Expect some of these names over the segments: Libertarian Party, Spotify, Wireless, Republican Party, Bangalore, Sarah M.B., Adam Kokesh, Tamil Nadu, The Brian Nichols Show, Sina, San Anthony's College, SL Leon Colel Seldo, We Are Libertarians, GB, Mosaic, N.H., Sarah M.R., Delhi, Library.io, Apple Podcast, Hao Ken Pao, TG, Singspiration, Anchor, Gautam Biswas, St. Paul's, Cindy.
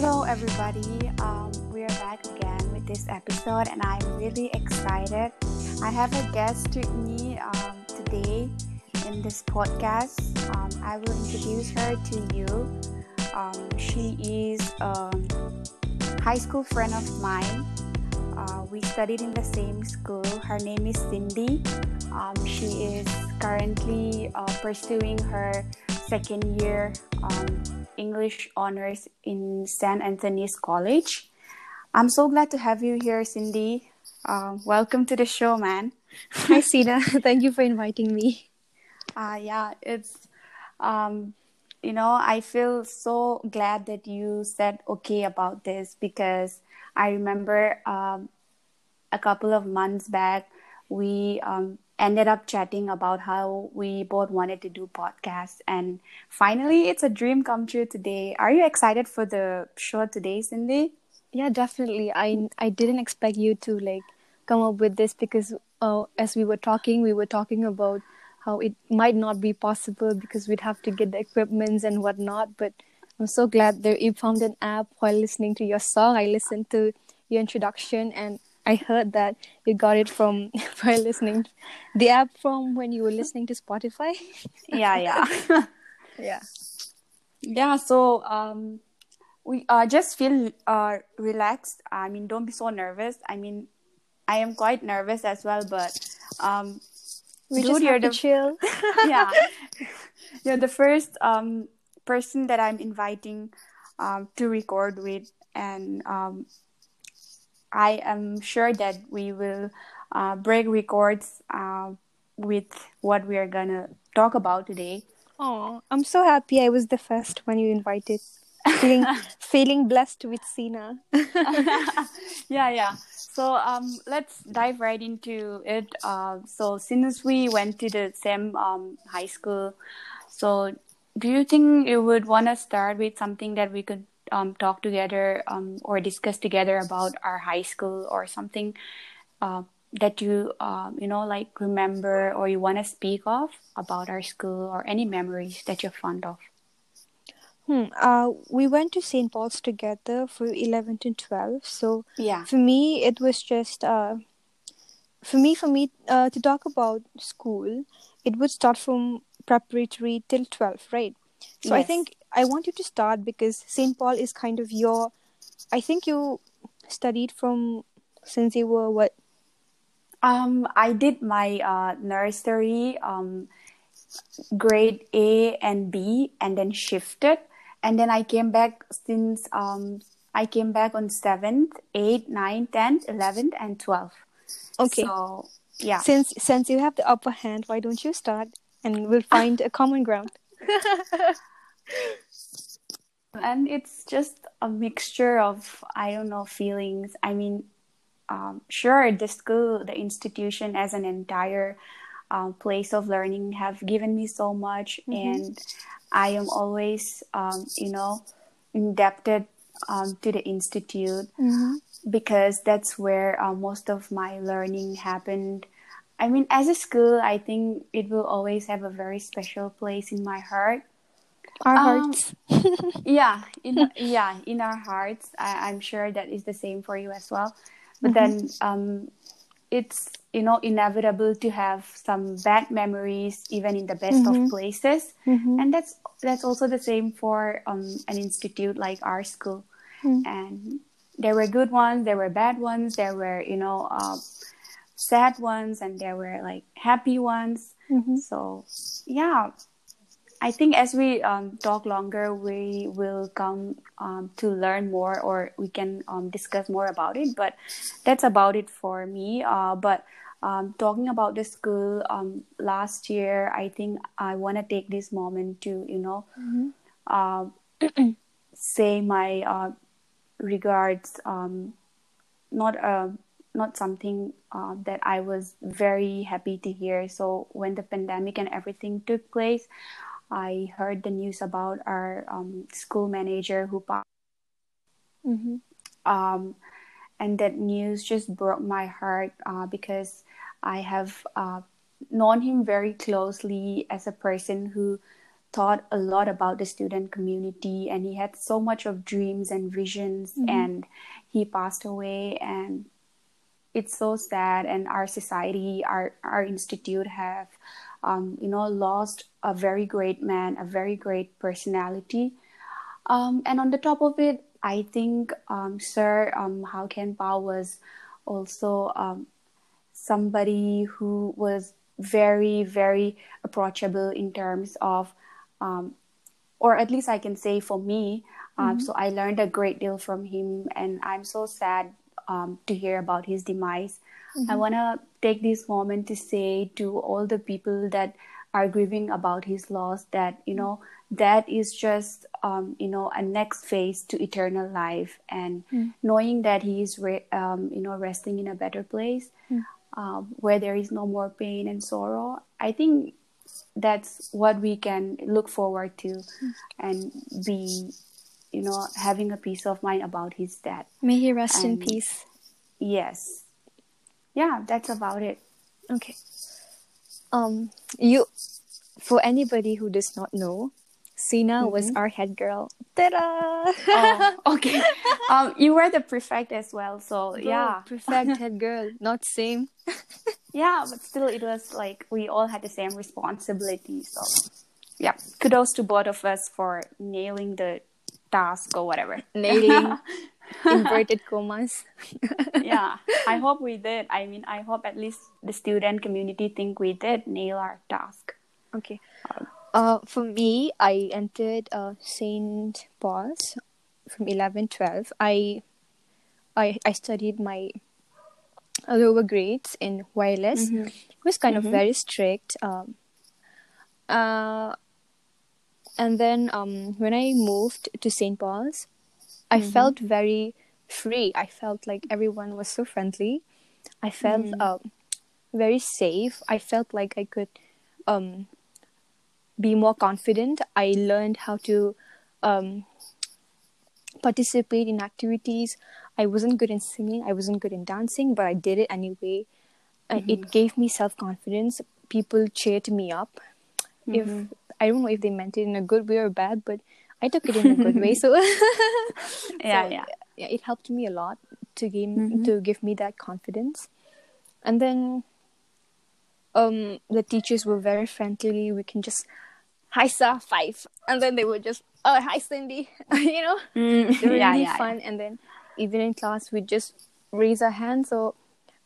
Hello everybody, we are back again with this episode and I'm really excited. I have a guest with me today in this podcast. I will introduce her to you. She is a high school friend of mine. We studied in the same school. Her name is Cindy. She is currently pursuing her second year English honors in San Anthony's College. I'm so glad to have you here, Cindy. Welcome to the show, man. Hi, Sina. Thank you for inviting me. It's, I feel so glad that you said okay about this because I remember a couple of months back, we ended up chatting about how we both wanted to do podcasts. And finally, it's a dream come true today. Are you excited for the show today, Cindy? Yeah, definitely. I didn't expect you to come up with this because as we were talking about how it might not be possible because we'd have to get the equipments and whatnot. But I'm so glad that you found an app while listening to your song. I listened to your introduction and I heard that you got it by listening the app from when you were listening to Spotify. So we just feel relaxed. I mean, don't be so nervous. I mean, I am quite nervous as well, but we just have to chill. Yeah, you're the first person that I'm inviting to record with, and I am sure that we will break records with what we are going to talk about today. Oh, I'm so happy I was the first one you invited. Feeling blessed with Sina. So let's dive right into it. So since we went to the same high school, so do you think you would want to start with something that we could talk together or discuss together about our high school or something that you remember or you want to speak of about our school or any memories that you're fond of? We went to St. Paul's together for 11th and 12th. So yeah, for me it was just for me to talk about school, it would start from preparatory till 12th, right? So yes. I think I want you to start because St. Paul is kind of your... I think you studied from since you were what? I did my nursery, grade A and B, and then shifted. And then I came back since... I came back on 7th, 8th, 9th, 10th, 11th, and 12th. Okay. So, yeah. Since you have the upper hand, why don't you start and we'll find a common ground. And it's just a mixture of feelings. I mean, sure, the school, the institution as an entire place of learning have given me so much, and I am always indebted to the institute because that's where most of my learning happened. I mean, as a school, I think it will always have a very special place in my heart. Our hearts. In our hearts. I'm sure that is the same for you as well. But then it's, inevitable to have some bad memories, even in the best of places. And that's also the same for an institute like our school. And there were good ones, there were bad ones, there were, sad ones, and there were happy ones. So yeah, I think as we talk longer, we will come to learn more, or we can discuss more about it, but that's about it for me. But talking about the school last year, I think I want to take this moment to say my regards, not something that I was very happy to hear. So when the pandemic and everything took place, I heard the news about our school manager who passed. And that news just broke my heart because I have known him very closely as a person who thought a lot about the student community, and he had so much of dreams and visions, mm-hmm. and he passed away, and it's so sad. And our society, our institute have, lost a very great man, a very great personality. And on the top of it, I think Sir Hao Ken Pao was also somebody who was very, very approachable in terms of, or at least I can say for me, mm-hmm. so I learned a great deal from him, and I'm so sad to hear about his demise. Mm-hmm. I want to take this moment to say to all the people that are grieving about his loss that, that is just, a next phase to eternal life, and knowing that he is, resting in a better place, where there is no more pain and sorrow. I think that's what we can look forward to, and be, having a peace of mind about his death. May he rest in peace. Yes. Yeah, that's about it. Okay. For anybody who does not know, Sina was our head girl. Ta-da! Oh, okay. You were the prefect as well, so yeah. Prefect, head girl, not same. Yeah, but still it was like we all had the same responsibility. So yeah, kudos to both of us for nailing the task or whatever. Nailing inverted commas. Yeah, I hope we did. I mean, I hope at least the student community think we did nail our task. Okay. For me, I entered St. Paul's from 11-12. I studied my lower grades in Wireless. Mm-hmm. It was kind of very strict. And then when I moved to St. Paul's, I felt very free. I felt like everyone was so friendly. I felt very safe. I felt like I could... be more confident. I learned how to participate in activities. I wasn't good in singing. I wasn't good in dancing, but I did it anyway. It gave me self-confidence. People cheered me up. If I don't know if they meant it in a good way or bad, but I took it in a good way. So, it helped me a lot to give me that confidence. And then the teachers were very friendly. We can just... Hi, sir, 5. And then they would just, oh, hi, Cindy. They were really fun. And then even in class, we'd just raise our hands. So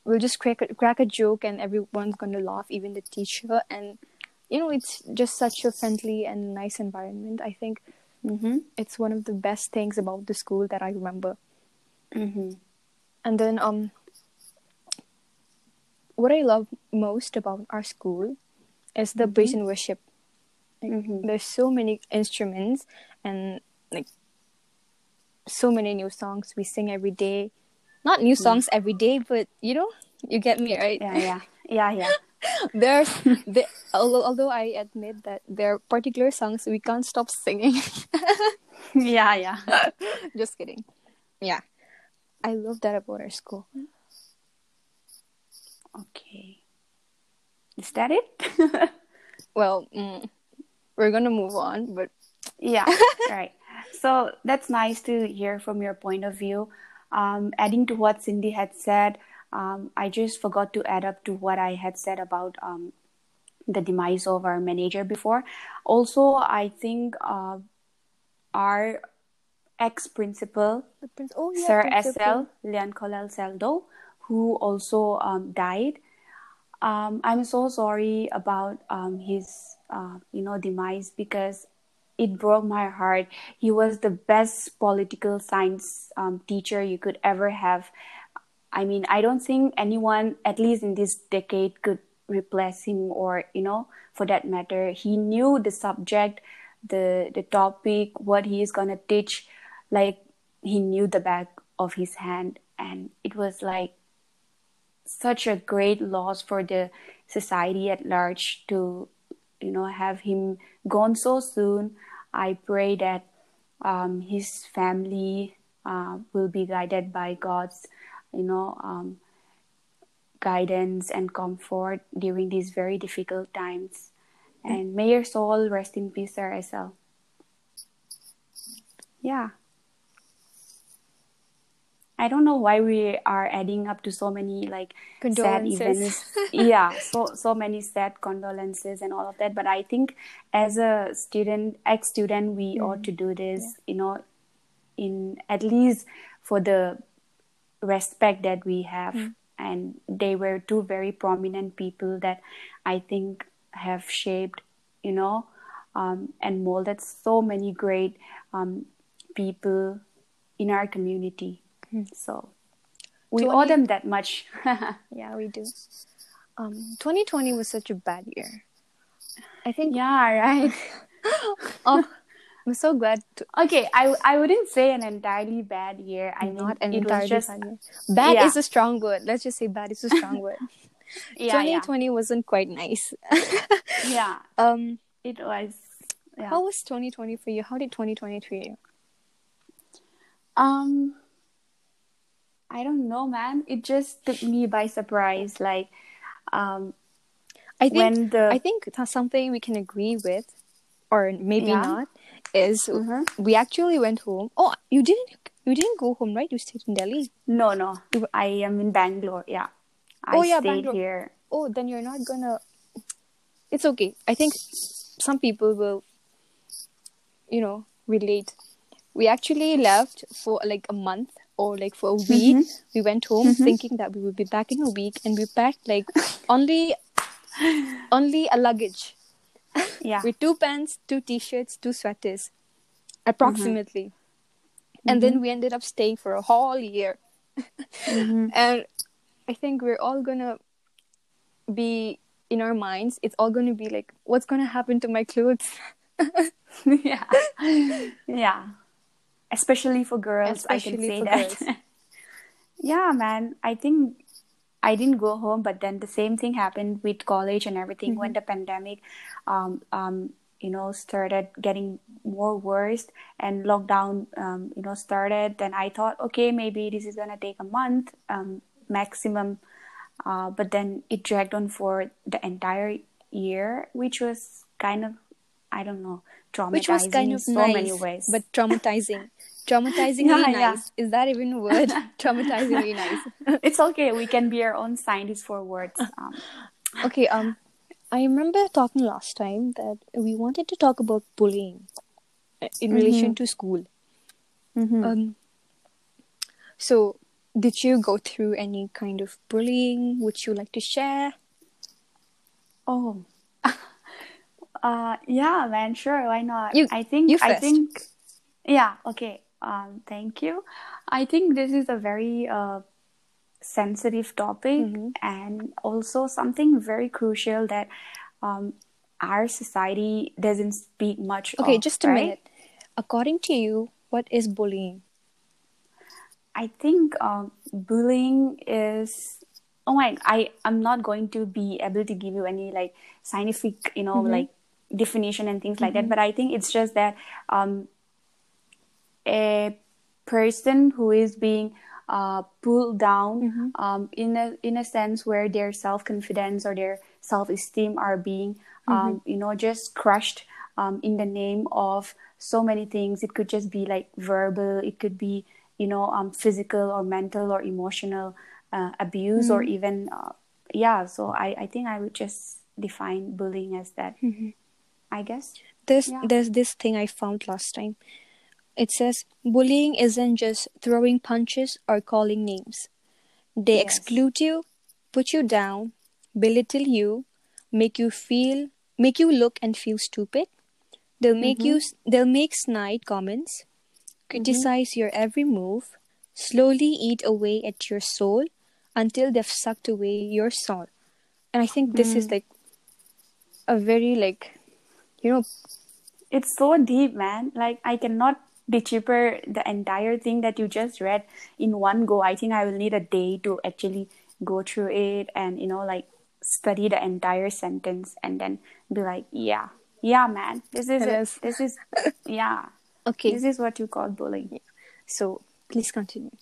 we'll just crack a joke and everyone's going to laugh, even the teacher. And, it's just such a friendly and nice environment. I think it's one of the best things about the school that I remember. Mm-hmm. And then what I love most about our school is the praise and worship. There's so many instruments and like so many new songs we sing every day. Not new songs every day, but you get me, right? Yeah. Although I admit that there are particular songs we can't stop singing. yeah. Just kidding. Yeah, I love that about our school. Okay. Is that it? Well, we're going to move on, but... Yeah, right. So that's nice to hear from your point of view. Adding to what Cindy had said, I just forgot to add up to what I had said about the demise of our manager before. Also, I think our ex-principal, Sir SL Leon Colel Seldo, who also died. I'm so sorry about his, demise, because it broke my heart. He was the best political science teacher you could ever have. I mean, I don't think anyone, at least in this decade, could replace him or, for that matter. He knew the subject, the topic, what he is going to teach. Like, he knew the back of his hand. And it was like, such a great loss for the society at large to, have him gone so soon. I pray that his family will be guided by God's, guidance and comfort during these very difficult times. And may your soul rest in peace, Sarah SL. Yeah. I don't know why we are adding up to so many like sad events. Yeah, so many sad condolences and all of that. But I think as a student, ex-student, we ought to do this, you know, in at least for the respect that we have. And they were two very prominent people that I think have shaped, you know, and molded so many great people in our community. So we owe them that much. Yeah, we do. 2020 was such a bad year. I think. Yeah, right. Oh, I'm so glad. Okay, I wouldn't say an entirely bad year. I mean, not an entirely bad year. Bad is a strong word. Let's just say bad is a strong word. Yeah, 2020 wasn't quite nice. Yeah. It was. Yeah. How was 2020 for you? How did 2020 treat you? I don't know, man. It just took me by surprise. Like, I think something we can agree with, or maybe not, is we actually went home. Oh, you didn't go home, right? You stayed in Delhi. No. I am in Bangalore. Yeah. I stayed Bangalore. Here. Oh, then you're not gonna. It's okay. I think some people will, you know, relate. We actually left for like a month. Or like for a week, we went home thinking that we would be back in a week, and we packed like only a luggage. Yeah, with 2 pants, 2 t-shirts, 2 sweaters, approximately. And then we ended up staying for a whole year. And I think we're all gonna be in our minds. It's all gonna be like, what's gonna happen to my clothes? Yeah. Especially for girls, I can say that. Yeah, man. I think I didn't go home, but then the same thing happened with college and everything when the pandemic, you know, started getting more worse and lockdown, you know, started. Then I thought, okay, maybe this is going to take a month maximum. But then it dragged on for the entire year, which was kind of, I don't know, traumatizing, which was kind of so nice, many ways. But traumatizing. Traumatizingly nice. Yeah. Is that even a word? Traumatizingly nice. It's okay. We can be our own scientists for words. Okay. I remember talking last time that we wanted to talk about bullying in relation to school. So, did you go through any kind of bullying? Would you like to share? Oh. Yeah, man, sure, why not? I think yeah, okay. Thank you. I think this is a very sensitive topic and also something very crucial that our society doesn't speak much of. Okay, just a minute. According to you, what is bullying? I think bullying is I'm not going to be able to give you any like scientific, you know, like definition and things like that, but I think it's just that a person who is being pulled down in a sense where their self-confidence or their self-esteem are being you know, just crushed in the name of so many things. It could just be like verbal, it could be, you know, physical or mental or emotional abuse or even so I think I would just define bullying as that. I guess there's this thing I found last time. It says bullying isn't just throwing punches or calling names. They exclude you, put you down, belittle you, make you look and feel stupid. They'll make make snide comments, criticize your every move, slowly eat away at your soul until they've sucked away your soul. And I think this is like a very, like, you know, it's so deep, man. Like, I cannot decipher the entire thing that you just read in one go. I think I will need a day to actually go through it and, you know, like study the entire sentence and then be like, yeah, man, this is it. This is, yeah. Okay. This is what you call bullying. Yeah. So please continue.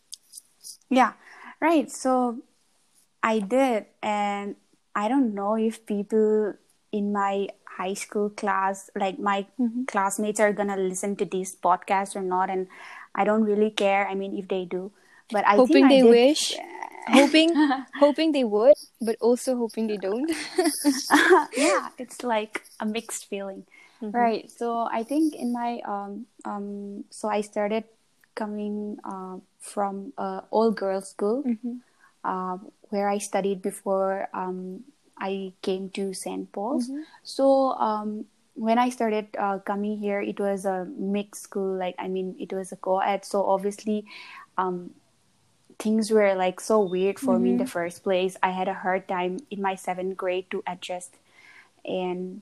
Yeah. Right. So I did, and I don't know if people in my high school class, like my classmates are going to listen to this podcast or not. And I don't really care. I mean, if they do, but I hoping think they I did, wish, hoping they would, but also hoping they don't. Yeah. It's like a mixed feeling. Mm-hmm. Right. So I think in my, so I started coming from an all girls school where I studied before I came to St. Paul's. Mm-hmm. So when I started coming here, it was a mixed school. Like, I mean, it was a co-ed. So obviously things were like so weird for me in the first place. I had a hard time in my 7th grade to adjust. And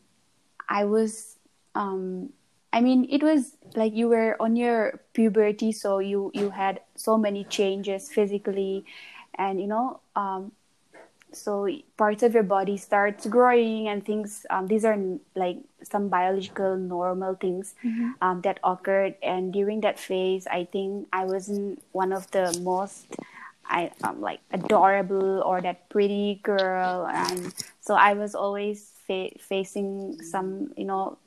I was, I mean, it was like you were on your puberty. So you had so many changes physically and, you know, so parts of your body starts growing and things, these are like some biological normal things that occurred. And during that phase, I think I wasn't one of the most like adorable or that pretty girl. And so I was always facing some, you know,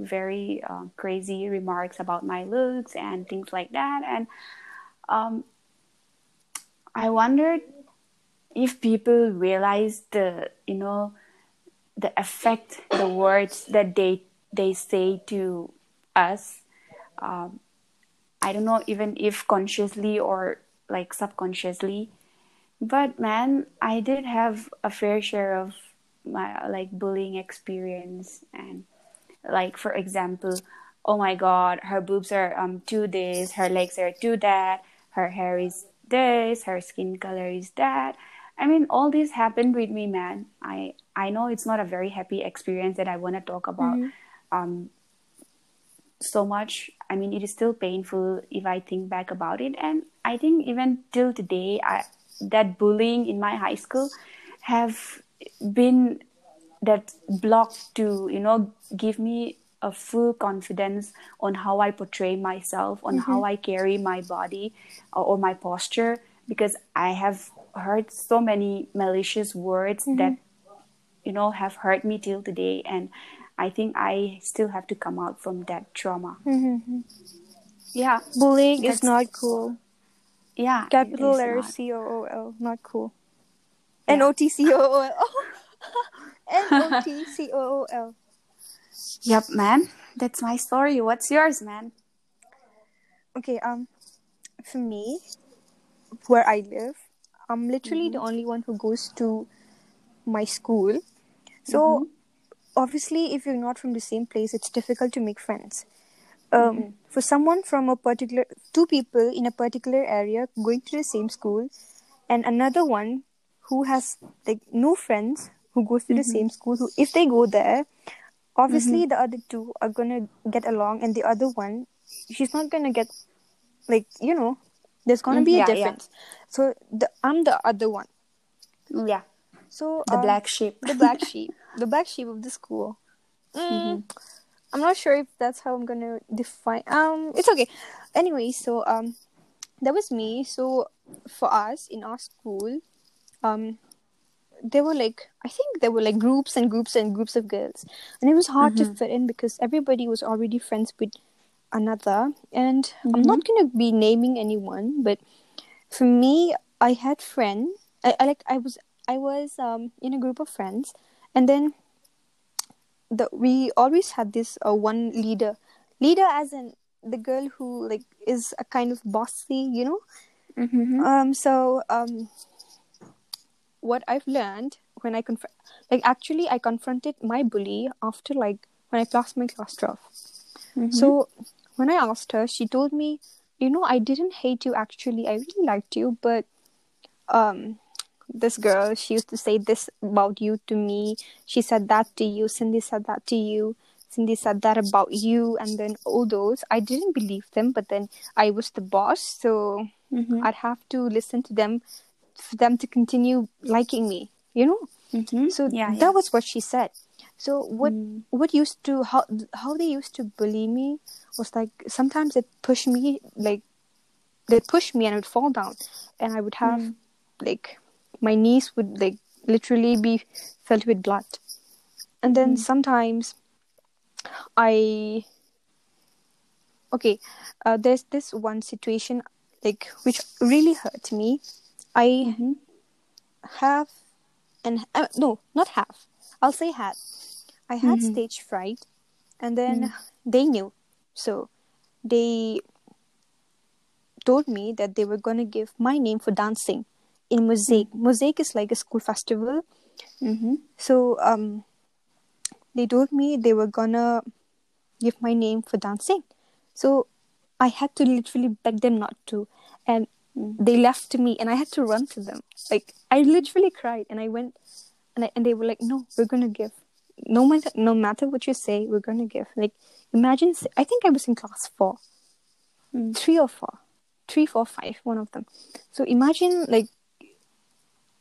very crazy remarks about my looks and things like that. And I wondered if people realize the, you know, the effect, the words that they say to us, I don't know even if consciously or like subconsciously, but man, I did have a fair share of my like bullying experience. And like, for example, oh my God, her boobs are too this, her legs are too that, her hair is this, her skin color is that. I mean, all this happened with me, man. I know it's not a very happy experience that I want to talk about so much. I mean, it is still painful if I think back about it. And I think even till today, that bullying in my high school have been that block to, you know, give me a full confidence on how I portray myself, on how I carry my body or my posture, because I have heard so many malicious words that, you know, have hurt me till today. And I think I still have to come out from that trauma. Mm-hmm. Yeah. Bullying is not cool. Yeah. Capital letter COOL, not cool. Yeah. NOTCOOL. NOTCOOL. Yep, man. That's my story. What's yours, man? Okay, for me, where I live, I'm literally the only one who goes to my school. So, obviously, if you're not from the same place, it's difficult to make friends. For someone from a particular... Two people in a particular area going to the same school, and another one who has like no friends who goes to the same school, who, if they go there, obviously the other two are going to get along, and the other one, she's not going to get, like, you know, there's going to be a difference. Yeah. So I'm the other one. Yeah. So the black sheep. The black sheep. The black sheep of the school. I'm not sure if that's how I'm going to define. It's okay. Anyway, so that was me. So for us, in our school, there were like, I think there were like groups and groups and groups of girls. And it was hard to fit in because everybody was already friends with another. And I'm not going to be naming anyone, but for me, I had friends. I was in a group of friends. And then we always had this one leader. Leader as in the girl who like is a kind of bossy, you know? What I've learned when I I confronted my bully after like when I passed my class 12. So when I asked her, she told me, you know, I didn't hate you actually. I really liked you, but this girl, she used to say this about you to me. She said that to you. Cindy said that to you. Cindy said that about you. And then all those, I didn't believe them, but then I was the boss. So I'd have to listen to them for them to continue liking me, you know. So that was what she said. So what used to how they used to bully me was like sometimes they'd push me, like they'd push me and I would fall down, and I would have like my knees would like literally be filled with blood. And then sometimes There's this one situation, like, which really hurt me. I had stage fright, and then they knew. So they told me that they were going to give my name for dancing in Mosaic. Mosaic is like a school festival. So they told me they were going to give my name for dancing. So I had to literally beg them not to. And they left me, and I had to run to them. Like, I literally cried, and I went, and they were like, "No, we're going to give. No matter what you say, we're going to give." Like, imagine, I think I was in class 4. 3 or 4, 5, one of them. So imagine, like,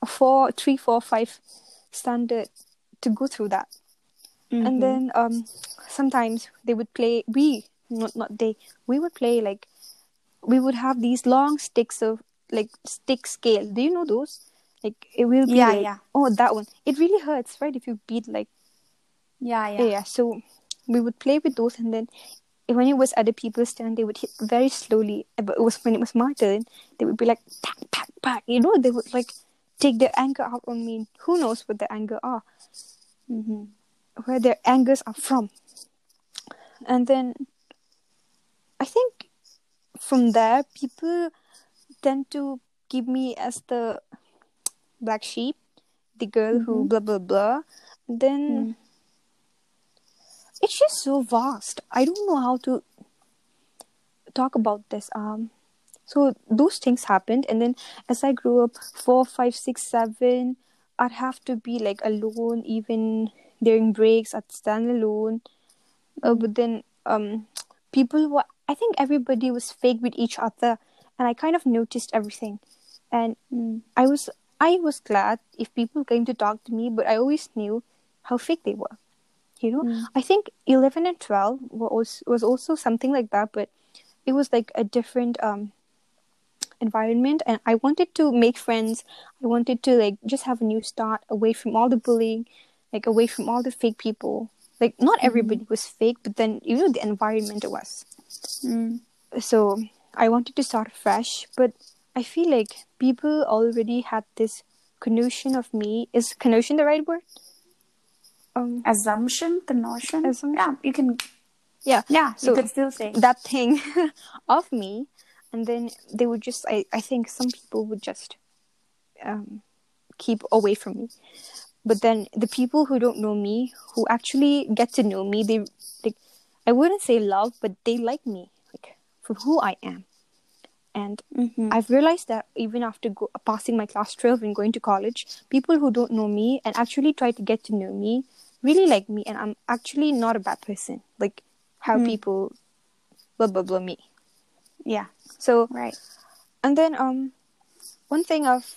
3, 4, 5 standard to go through that. And then sometimes they would play, we would play, like, we would have these long sticks of, like, stick scale. Do you know those? Like, it will be that one. It really hurts, right? If you beat, like... Yeah. So we would play with those, and then when it was other people's turn, they would hit very slowly. But when it was my turn, they would be like, "Pack, pack, pack." You know, they would, like, take their anger out on me. Who knows what their anger are? Where their angers are from. And then I think from there, people tend to keep me as the black sheep, the girl who blah, blah, blah. And then it's just so vast. I don't know how to talk about this. So those things happened. And then as I grew up, 4, 5, 6, 7, I'd have to be, like, alone. Even during breaks, I'd stand alone. But then people were... I think everybody was fake with each other. And I kind of noticed everything. And I was glad if people came to talk to me. But I always knew how fake they were. You know, I think 11 and 12 was also something like that, but it was like a different environment, and I wanted to make friends. I wanted to, like, just have a new start away from all the bullying, like, away from all the fake people. Like, not everybody was fake, but then, you know, the environment was. So I wanted to start fresh, but I feel like people already had this connotation of me. Is connotation the right word? Assumption. Yeah, you can. Yeah. So you could still say that thing of me, and then they would just. I think some people would just keep away from me, but then the people who don't know me, who actually get to know me, they like. I wouldn't say love, but they like me, like, for who I am, and I've realized that even after passing my class 12 and going to college, people who don't know me and actually try to get to know me really like me, and I'm actually not a bad person, like how people blah blah blah me. Yeah. So right. And then one thing I've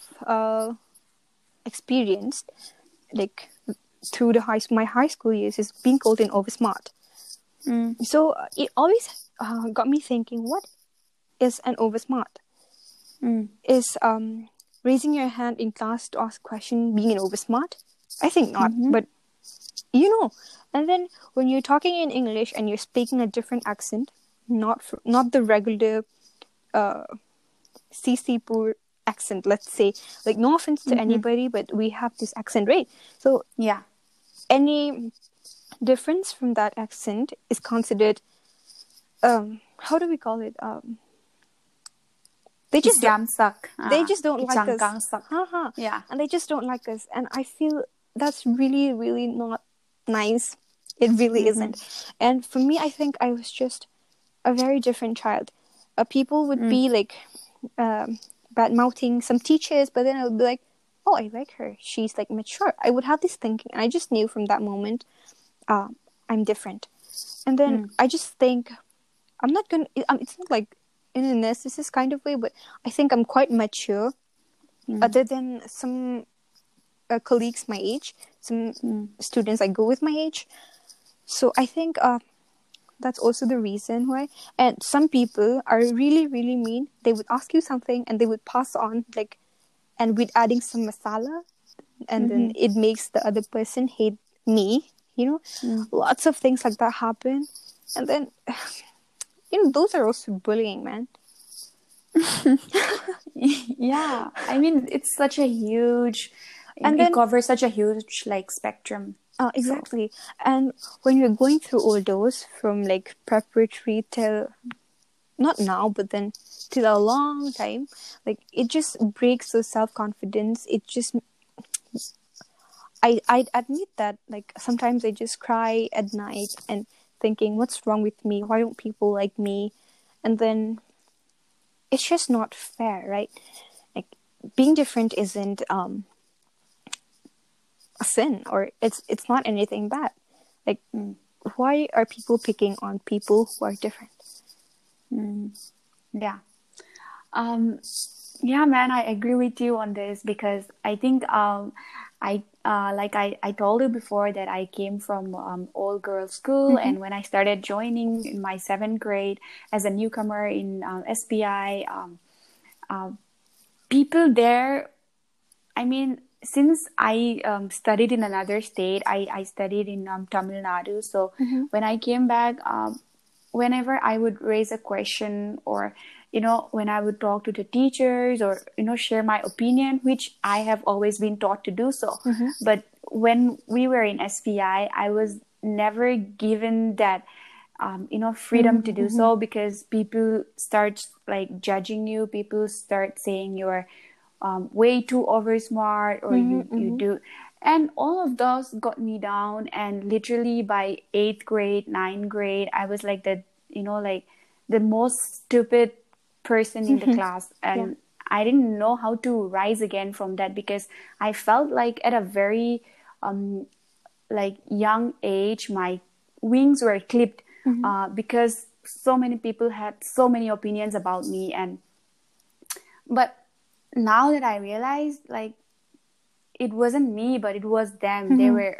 experienced, like, through my high school years, is being called an oversmart. So it always got me thinking, what is an oversmart? Is raising your hand in class to ask question being an oversmart? I think not, but you know. And then when you're talking in English and you're speaking a different accent, not the regular Sisipur accent, let's say. Like, no offense to anybody, but we have this accent, right? So yeah, any difference from that accent is considered how do we call it? They just don't like us. Yeah. And they just don't like us. And I feel that's really, really not nice. It really isn't. And for me, I think I was just a very different child. People would be like bad-mouthing some teachers, but then I would be like, "Oh, I like her. She's, like, mature." I would have this thinking, and I just knew from that moment I'm different. And then I just think I'm not going to... It's not like... in a narcissist kind of way, but I think I'm quite mature, other than some colleagues my age, some students I go with my age. So I think that's also the reason why. And some people are really, really mean. They would ask you something and they would pass on, like, and with adding some masala, and then it makes the other person hate me, Lots of things like that happen. And then, those are also bullying, man. Yeah, I mean, it's such a huge, and then, it covers such a huge, spectrum. Oh, exactly. So. And when you're going through all those, from, preparatory till, not now, but then till a long time, it just breaks the self-confidence. It just... I admit that, sometimes I just cry at night and thinking, what's wrong with me? Why don't people like me? And then it's just not fair, right? Being different isn't a sin, or it's not anything bad. Why are people picking on people who are different? Yeah. Yeah, man, I agree with you on this, because I think I told you before that I came from all-girls school, mm-hmm. and when I started joining in my 7th grade as a newcomer in SPI, people there, I mean, since I studied in another state, I studied in Tamil Nadu, so mm-hmm. when I came back, whenever I would raise a question or... when I would talk to the teachers or, share my opinion, which I have always been taught to do so. Mm-hmm. But when we were in SPI, I was never given that, freedom mm-hmm. to do so, because people start judging you. People start saying you're way too over smart, or mm-hmm. you do. And all of those got me down. And literally by 8th grade, 9th grade, I was the most stupid person in the class, and I didn't know how to rise again from that, because I felt at a very young age my wings were clipped, mm-hmm. Because so many people had so many opinions about me. And but now that I realized it wasn't me, but it was them. Mm-hmm. They were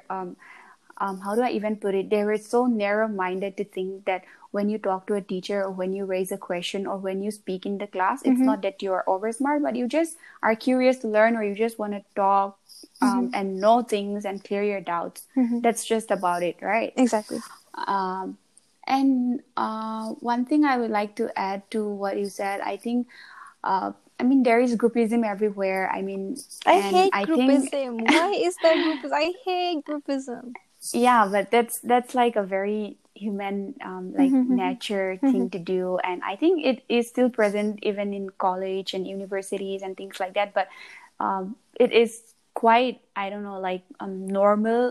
how do I even put it? They were so narrow-minded to think that when you talk to a teacher, or when you raise a question, or when you speak in the class, mm-hmm. it's not that you are over smart, but you just are curious to learn, or you just want to talk mm-hmm. and know things and clear your doubts. Mm-hmm. That's just about it, right? Exactly. And one thing I would like to add to what you said, I think... there is groupism everywhere. I hate groupism. Why is there groupism? I hate groupism. Yeah, but that's a very human nature thing to do, and I think it is still present even in college and universities and things like that. But it is quite normal,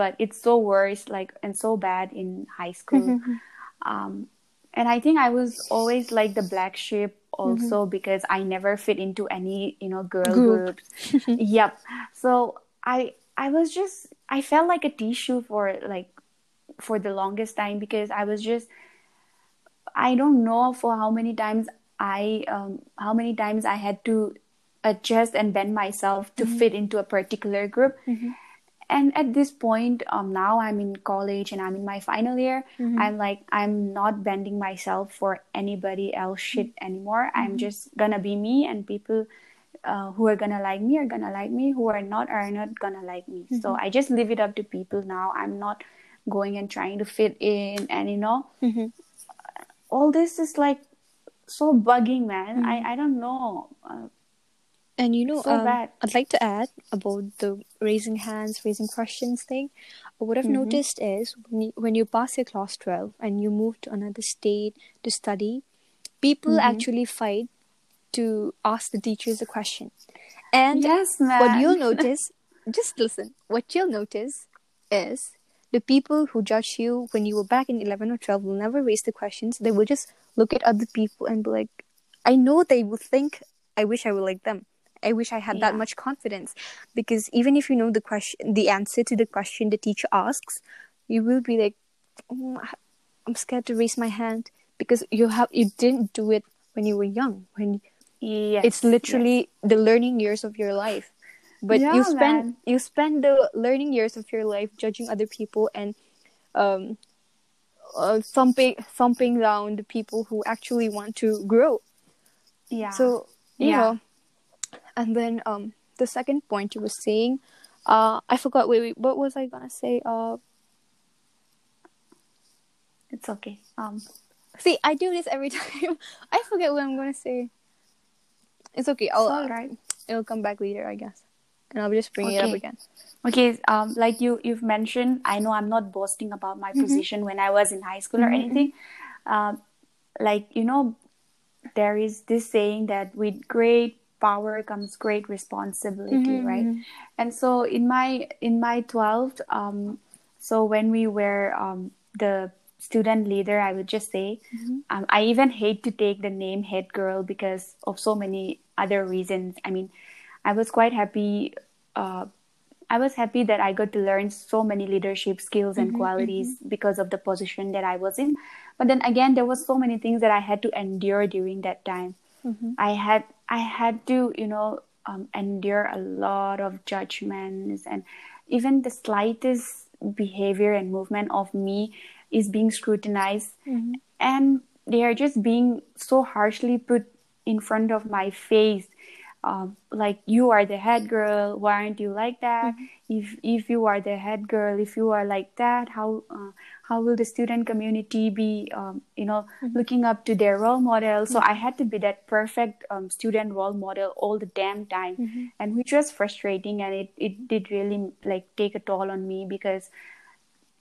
but it's so worse and so bad in high school. Mm-hmm. And I think I was always the black sheep also, mm-hmm. because I never fit into any girl groups. Yep. So I felt like a tissue for the longest time, because I was just, I don't know for how many times I had to adjust and bend myself to mm-hmm. fit into a particular group. Mm-hmm. And at this point, now I'm in college and I'm in my final year. Mm-hmm. I'm not bending myself for anybody else shit anymore. Mm-hmm. I'm just gonna be me, and people who are gonna like me are gonna like me. Who are not gonna like me. Mm-hmm. So I just leave it up to people now. I'm not going and trying to fit in, and mm-hmm. all this is so bugging, man. Mm-hmm. I don't know. And so bad. I'd like to add about the raising hands, raising questions thing. What I've mm-hmm. noticed is when you pass your class 12 and you move to another state to study, people mm-hmm. actually fight to ask the teachers a question. And yes, man. What you'll notice, just listen, what you'll notice is the people who judge you when you were back in 11 or 12 will never raise the questions. They will just look at other people and be like, I know they will think, I wish I were like them. I wish I had that much confidence, because even if you know the question, the answer to the question the teacher asks, you will be I'm scared to raise my hand, because you didn't do it when you were young. It's literally the learning years of your life, but you spend the learning years of your life judging other people and thumping down the people who actually want to grow. Yeah. So you know. And then the second point you were saying, I forgot. Wait, what was I gonna say? It's okay. See, I do this every time. I forget what I'm going to say. It's okay. It's all right. It'll come back later, I guess. And I'll just bring it up again. Okay. Like you've mentioned, I know I'm not boasting about my position when I was in high school or anything. There is this saying that with great power comes great responsibility, right? And so in my 12th, so when we were the student leader, I would just say, I even hate to take the name head girl because of so many other reasons. I mean, I was quite happy. I was happy that I got to learn so many leadership skills and qualities because of the position that I was in. But then again, there was so many things that I had to endure during that time. I had to, endure a lot of judgments, and even the slightest behavior and movement of me is being scrutinized, and they are just being so harshly put in front of my face. Like, you are the head girl, why aren't you like that? If you are the head girl, if you are like that, how will the student community be looking up to their role model? So I had to be that perfect student role model all the damn time, and which was frustrating, and it did really like take a toll on me, because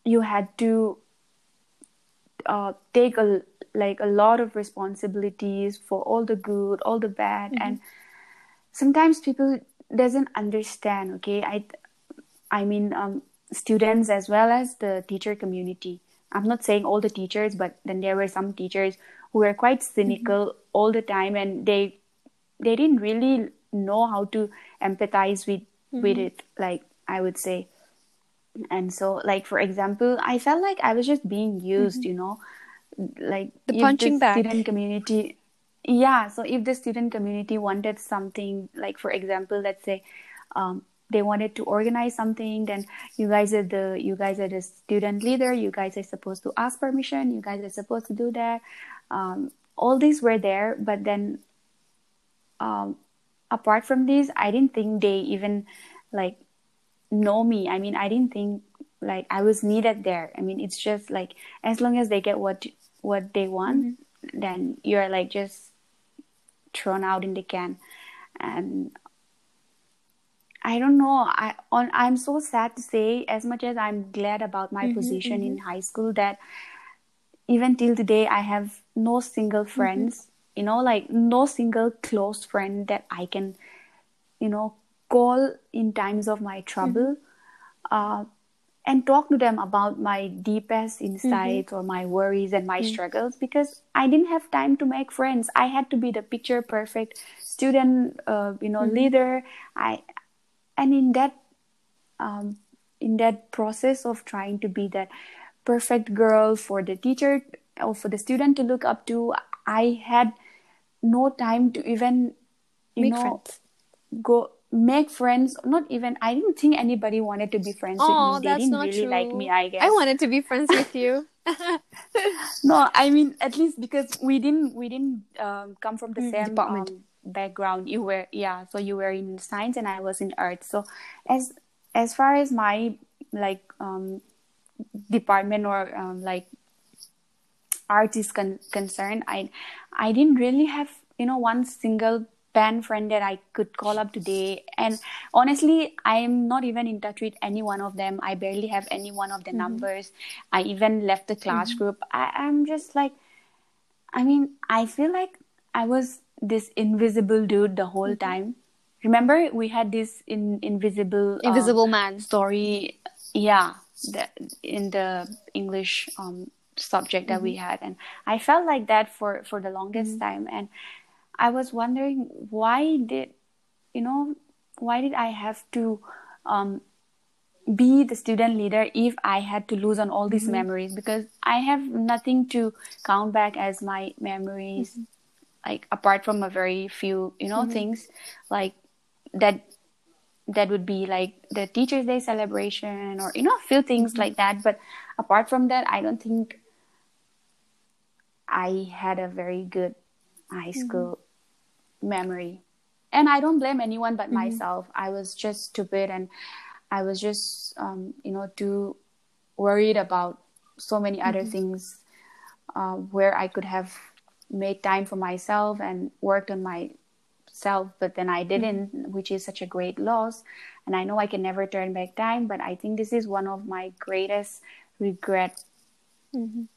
you had to take a lot of responsibilities for all the good, all the bad, and sometimes people doesn't understand, okay? I mean, students as well as the teacher community. I'm not saying all the teachers, but then there were some teachers who were quite cynical all the time, and they didn't really know how to empathize with it, like I would say. And so, like, for example, I felt like I was just being used, like the punching bag. Student community. Yeah, so if the student community wanted something, like for example, let's say they wanted to organize something, then you guys are the student leader, you guys are supposed to ask permission, you guys are supposed to do that. All these were there, but then apart from these, I didn't think they even like know me. I mean, I didn't think like I was needed there. I mean, it's just like as long as they get what they want, then you're like just thrown out in the can. And I don't know, I'm so sad to say, as much as I'm glad about my position in high school, that even till today I have no single friends, like no single close friend that I can call in times of my trouble and talk to them about my deepest insights or my worries and my struggles, because I didn't have time to make friends. I had to be the picture perfect student, leader. And in that process of trying to be that perfect girl for the teacher or for the student to look up to, I had no time to even make friends. Not even, I didn't think anybody wanted to be friends with me. They didn't really like me, I guess. I wanted to be friends with you. No, I mean, at least because we didn't come from the same department background. You were so you were in science and I was in arts. So as far as my like department or like arts is concerned, I didn't really have one single band friend that I could call up today, and honestly I'm not even in touch with any one of them. I barely have any one of the numbers. I even left the class group. I'm just like, I mean, I feel like I was this invisible dude the whole time. Remember we had this invisible man story in the English subject that we had, and I felt like that for the longest time. And I was wondering, why did I have to be the student leader if I had to lose on all these memories? Because I have nothing to count back as my memories, like apart from a very few, things like that. That would be like the Teachers' Day celebration or, a few things like that. But apart from that, I don't think I had a very good high school memory, and I don't blame anyone but myself. I was just stupid, and I was just too worried about so many other things where I could have made time for myself and worked on myself, but then I didn't, which is such a great loss. And I know I can never turn back time, but I think this is one of my greatest regrets even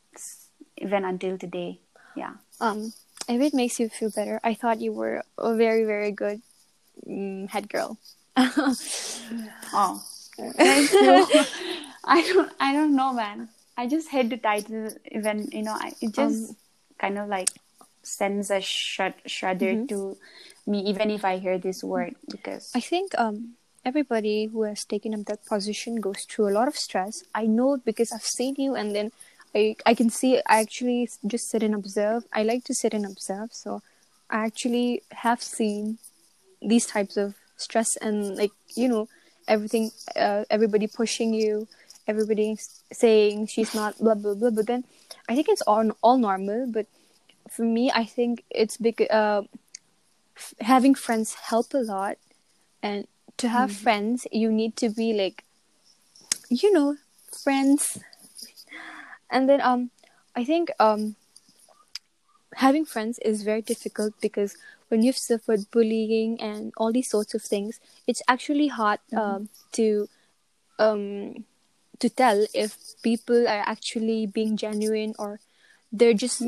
until today. Yeah. If it makes you feel better, I thought you were a very, very good head girl. Oh, thank you. I don't know, man. I just hate the title when, you know, it just kind of like sends a shudder to me, even if I hear this word, because I think everybody who has taken up that position goes through a lot of stress. I know, because I've seen you, and then I can see, I actually just sit and observe. I like to sit and observe. So I actually have seen these types of stress and, like, you know, everything, everybody pushing you, everybody saying she's not blah, blah, blah. But then I think it's all normal. But for me, I think it's because having friends help a lot. And to have friends, you need to be like, you know, friends. And then I think having friends is very difficult, because when you've suffered bullying and all these sorts of things, it's actually hard to tell if people are actually being genuine, or they're just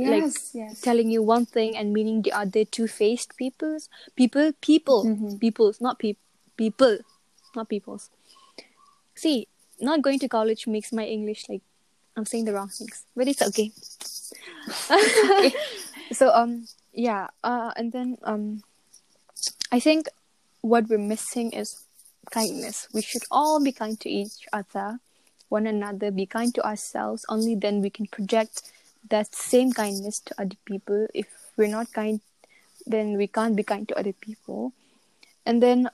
telling you one thing and meaning the other. Two-faced peoples. See, not going to college makes my English like, I'm saying the wrong things, but it's okay. So, and then, I think what we're missing is kindness. We should all be kind to each other, one another, be kind to ourselves. Only then we can project that same kindness to other people. If we're not kind, then we can't be kind to other people. And then,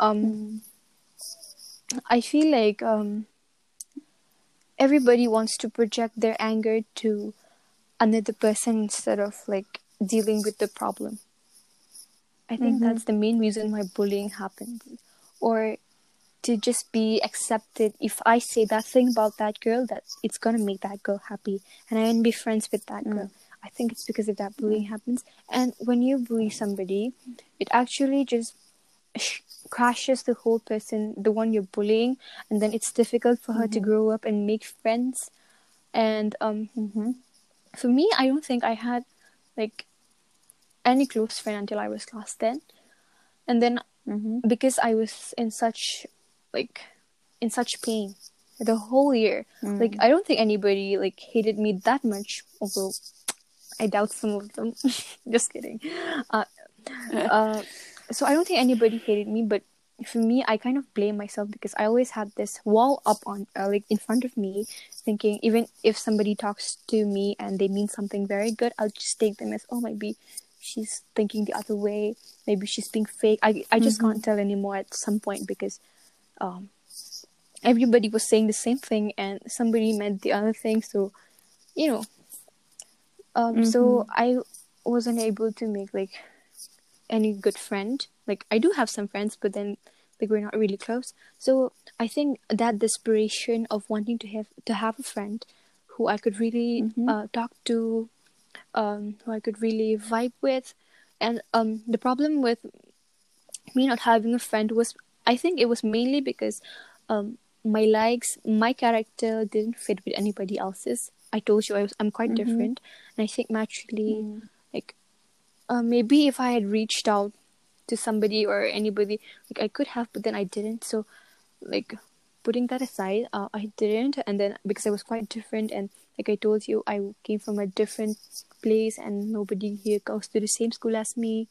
I feel like, everybody wants to project their anger to another person instead of, like, dealing with the problem. I think that's the main reason why bullying happens. Or to just be accepted. If I say that thing about that girl, that it's going to make that girl happy. And I want to be friends with that girl. I think it's because of that bullying happens. And when you bully somebody, it actually just crashes the whole person, the one you're bullying, and then it's difficult for her to grow up and make friends. And for me, I don't think I had like any close friend until I was class 10, and then because I was in such pain the whole year, like, I don't think anybody like hated me that much, although I doubt some of them. Just kidding. So I don't think anybody hated me, but for me, I kind of blame myself, because I always had this wall up on, in front of me, thinking even if somebody talks to me and they mean something very good, I'll just take them as, oh, maybe she's thinking the other way, maybe she's being fake. I just can't tell anymore at some point, because everybody was saying the same thing and somebody meant the other thing. So, you know, so I wasn't able to make any good friend. Like, I do have some friends, but then we're not really close. So I think that desperation of wanting to have a friend who I could really talk to, who I could really vibe with. And the problem with me not having a friend was, I think it was mainly because my likes, my character didn't fit with anybody else's. I told you I'm quite different, and I think naturally maybe if I had reached out to somebody or anybody, like, I could have, but then I didn't. So, like, putting that aside, I didn't. And then, because I was quite different, and like I told you, I came from a different place, and nobody here goes to the same school as me.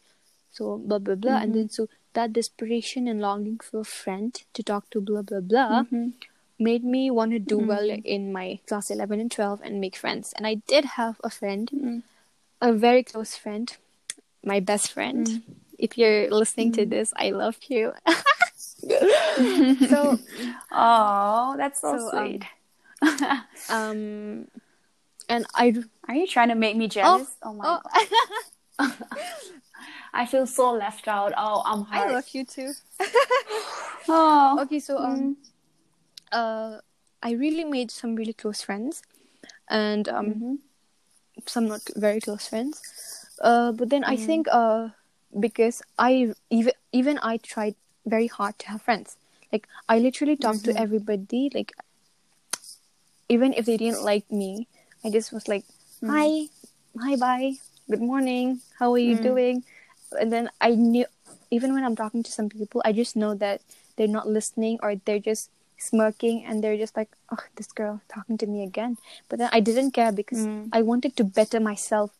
So, blah, blah, blah. And then, so that desperation and longing for a friend to talk to, blah, blah, blah, made me want to do well in my class 11 and 12 and make friends. And I did have a friend, a very close friend. My best friend. If you're listening to this, I love you. So, oh, that's so sweet. And are you trying to make me jealous? Oh my god, I feel so left out. Oh, I'm hurt. I love you too. Oh, okay. So, I really made some really close friends, and some not very close friends. But then I think because even I tried very hard to have friends. Like, I literally talked to everybody. Like, even if they didn't like me, I just was like, hi, bye, good morning, how are you doing? And then I knew, even when I'm talking to some people, I just know that they're not listening or they're just smirking and they're just like, oh, this girl talking to me again. But then I didn't care because I wanted to better myself.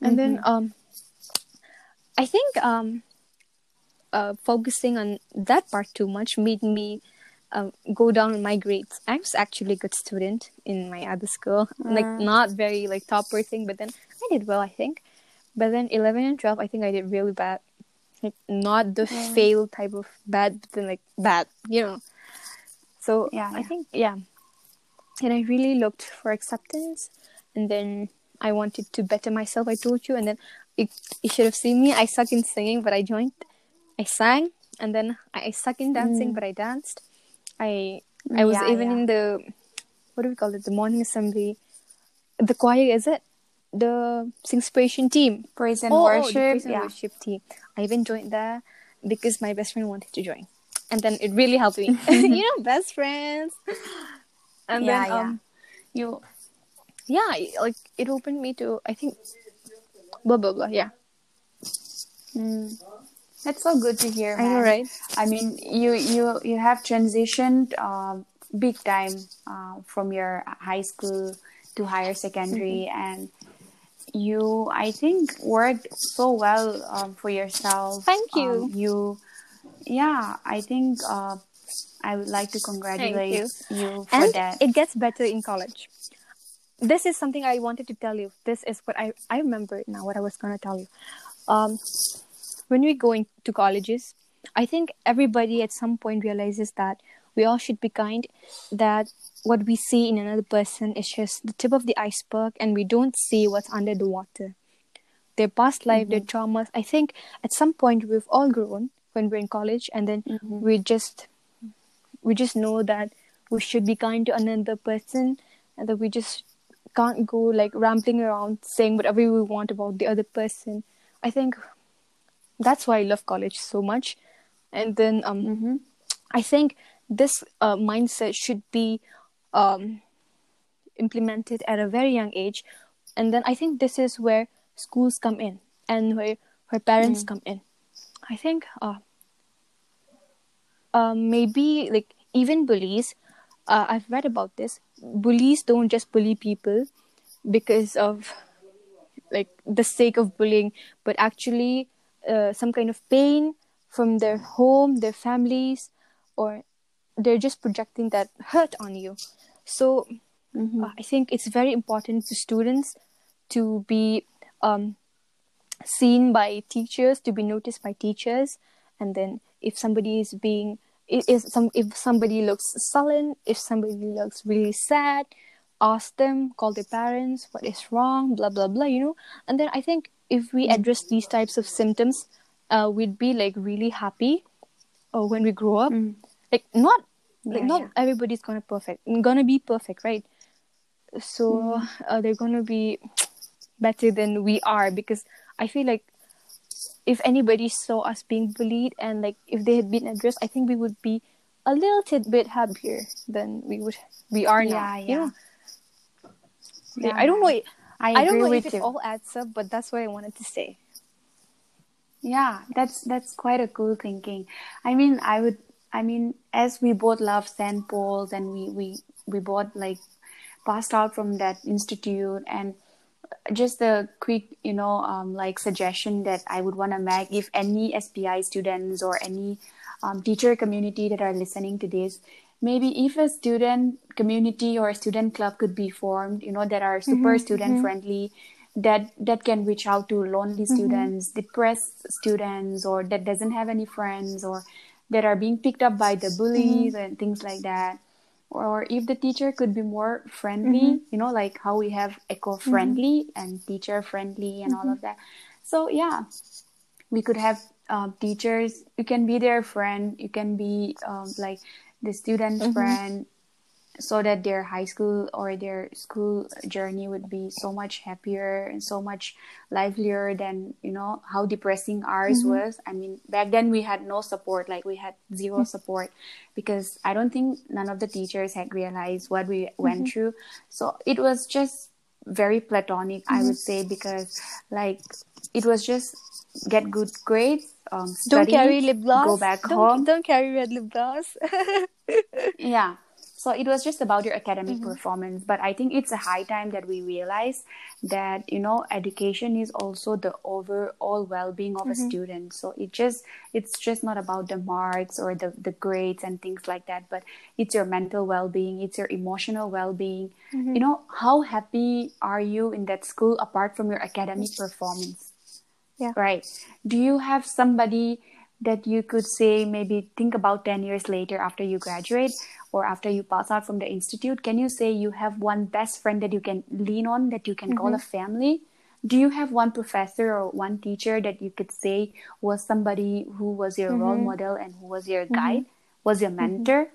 And then I think focusing on that part too much made me go down on my grades. I was actually a good student in my other school, like not very like topper thing, but then I did well, I think. But then 11 and 12, I think I did really bad. Like, not the fail type of bad, but then like bad, you know. So I think, and I really looked for acceptance. And then I wanted to better myself, I told you. And then you should have seen me. I suck in singing, but I joined. I sang. And then I suck in dancing, but I danced. I was even in the, what do we call it? The morning assembly. The choir, is it? The Singspiration team. Praise and worship. The praise and worship team. I even joined there because my best friend wanted to join. And then it really helped me. You know, best friends. And then like it opened me to, I think, blah, blah, blah. Yeah. That's so good to hear, man. I know, right? I mean, you have transitioned big time from your high school to higher secondary, and you, I think, worked so well for yourself. Thank you. I think I would like to congratulate you for and that. It gets better in college. This is something I wanted to tell you. This is what I remember now, what I was going to tell you. When we go into colleges, I think everybody at some point realizes that we all should be kind, that what we see in another person is just the tip of the iceberg and we don't see what's under the water. Their past life, their traumas. I think at some point we've all grown when we're in college, and then we just know that we should be kind to another person and that we just can't go like rambling around saying whatever we want about the other person. I think that's why I love college so much. And then I think this mindset should be implemented at a very young age. And then I think this is where schools come in and where parents come in. I think maybe like even bullies, I've read about this. Bullies don't just bully people because of like the sake of bullying, but actually some kind of pain from their home, their families, or they're just projecting that hurt on you. So I think it's very important for students to be seen by teachers, to be noticed by teachers. And then if somebody is if somebody looks sullen, if somebody looks really sad, ask them, call their parents, what is wrong, blah, blah, blah, you know. And then I think if we address these types of symptoms, we'd be like really happy when we grow up. Like not everybody's gonna be perfect, right? So they're gonna be better than we are, because I feel like if anybody saw us being bullied and like if they had been addressed, I think we would be a little bit happier than we are now. Yeah. I don't know. I don't know if it all adds up, but that's what I wanted to say. Yeah, that's quite a cool thinking. I mean, as we both love St. Paul's and we both like passed out from that institute, and just a quick, like suggestion that I would want to make, if any SPI students or any teacher community that are listening to this, maybe if a student community or a student club could be formed, that are super student friendly, that can reach out to lonely students, depressed students, or that doesn't have any friends, or that are being picked up by the bullies and things like that. Or if the teacher could be more friendly, like how we have eco-friendly and teacher-friendly and all of that. So, we could have teachers. You can be their friend. You can be the student's friend. so that their high school or their school journey would be so much happier and so much livelier than, you know, how depressing ours mm-hmm. was. I mean, back then we had no support, like we had zero support, because I don't think none of the teachers had realized what we went mm-hmm. through. So it was just very platonic, mm-hmm. I would say, because like it was just get good grades, study, don't carry lip gloss, go back home. Don't carry red lip gloss. Yeah. So it was just about your academic mm-hmm. performance. But I think it's a high time that we realize that, you know, education is also the overall well-being of mm-hmm. a student. So it's just not about the marks or the grades and things like that, but it's your mental well-being, it's your emotional well-being. Mm-hmm. You know, how happy are you in that school apart from your academic performance? Yeah. Right. Do you have somebody that you could say, maybe think about 10 years later after you graduate or after you pass out from the institute? Can you say you have one best friend that you can lean on, that you can mm-hmm. call a family? Do you have one professor or one teacher that you could say was somebody who was your mm-hmm. role model and who was your guide, mm-hmm. was your mentor? Mm-hmm.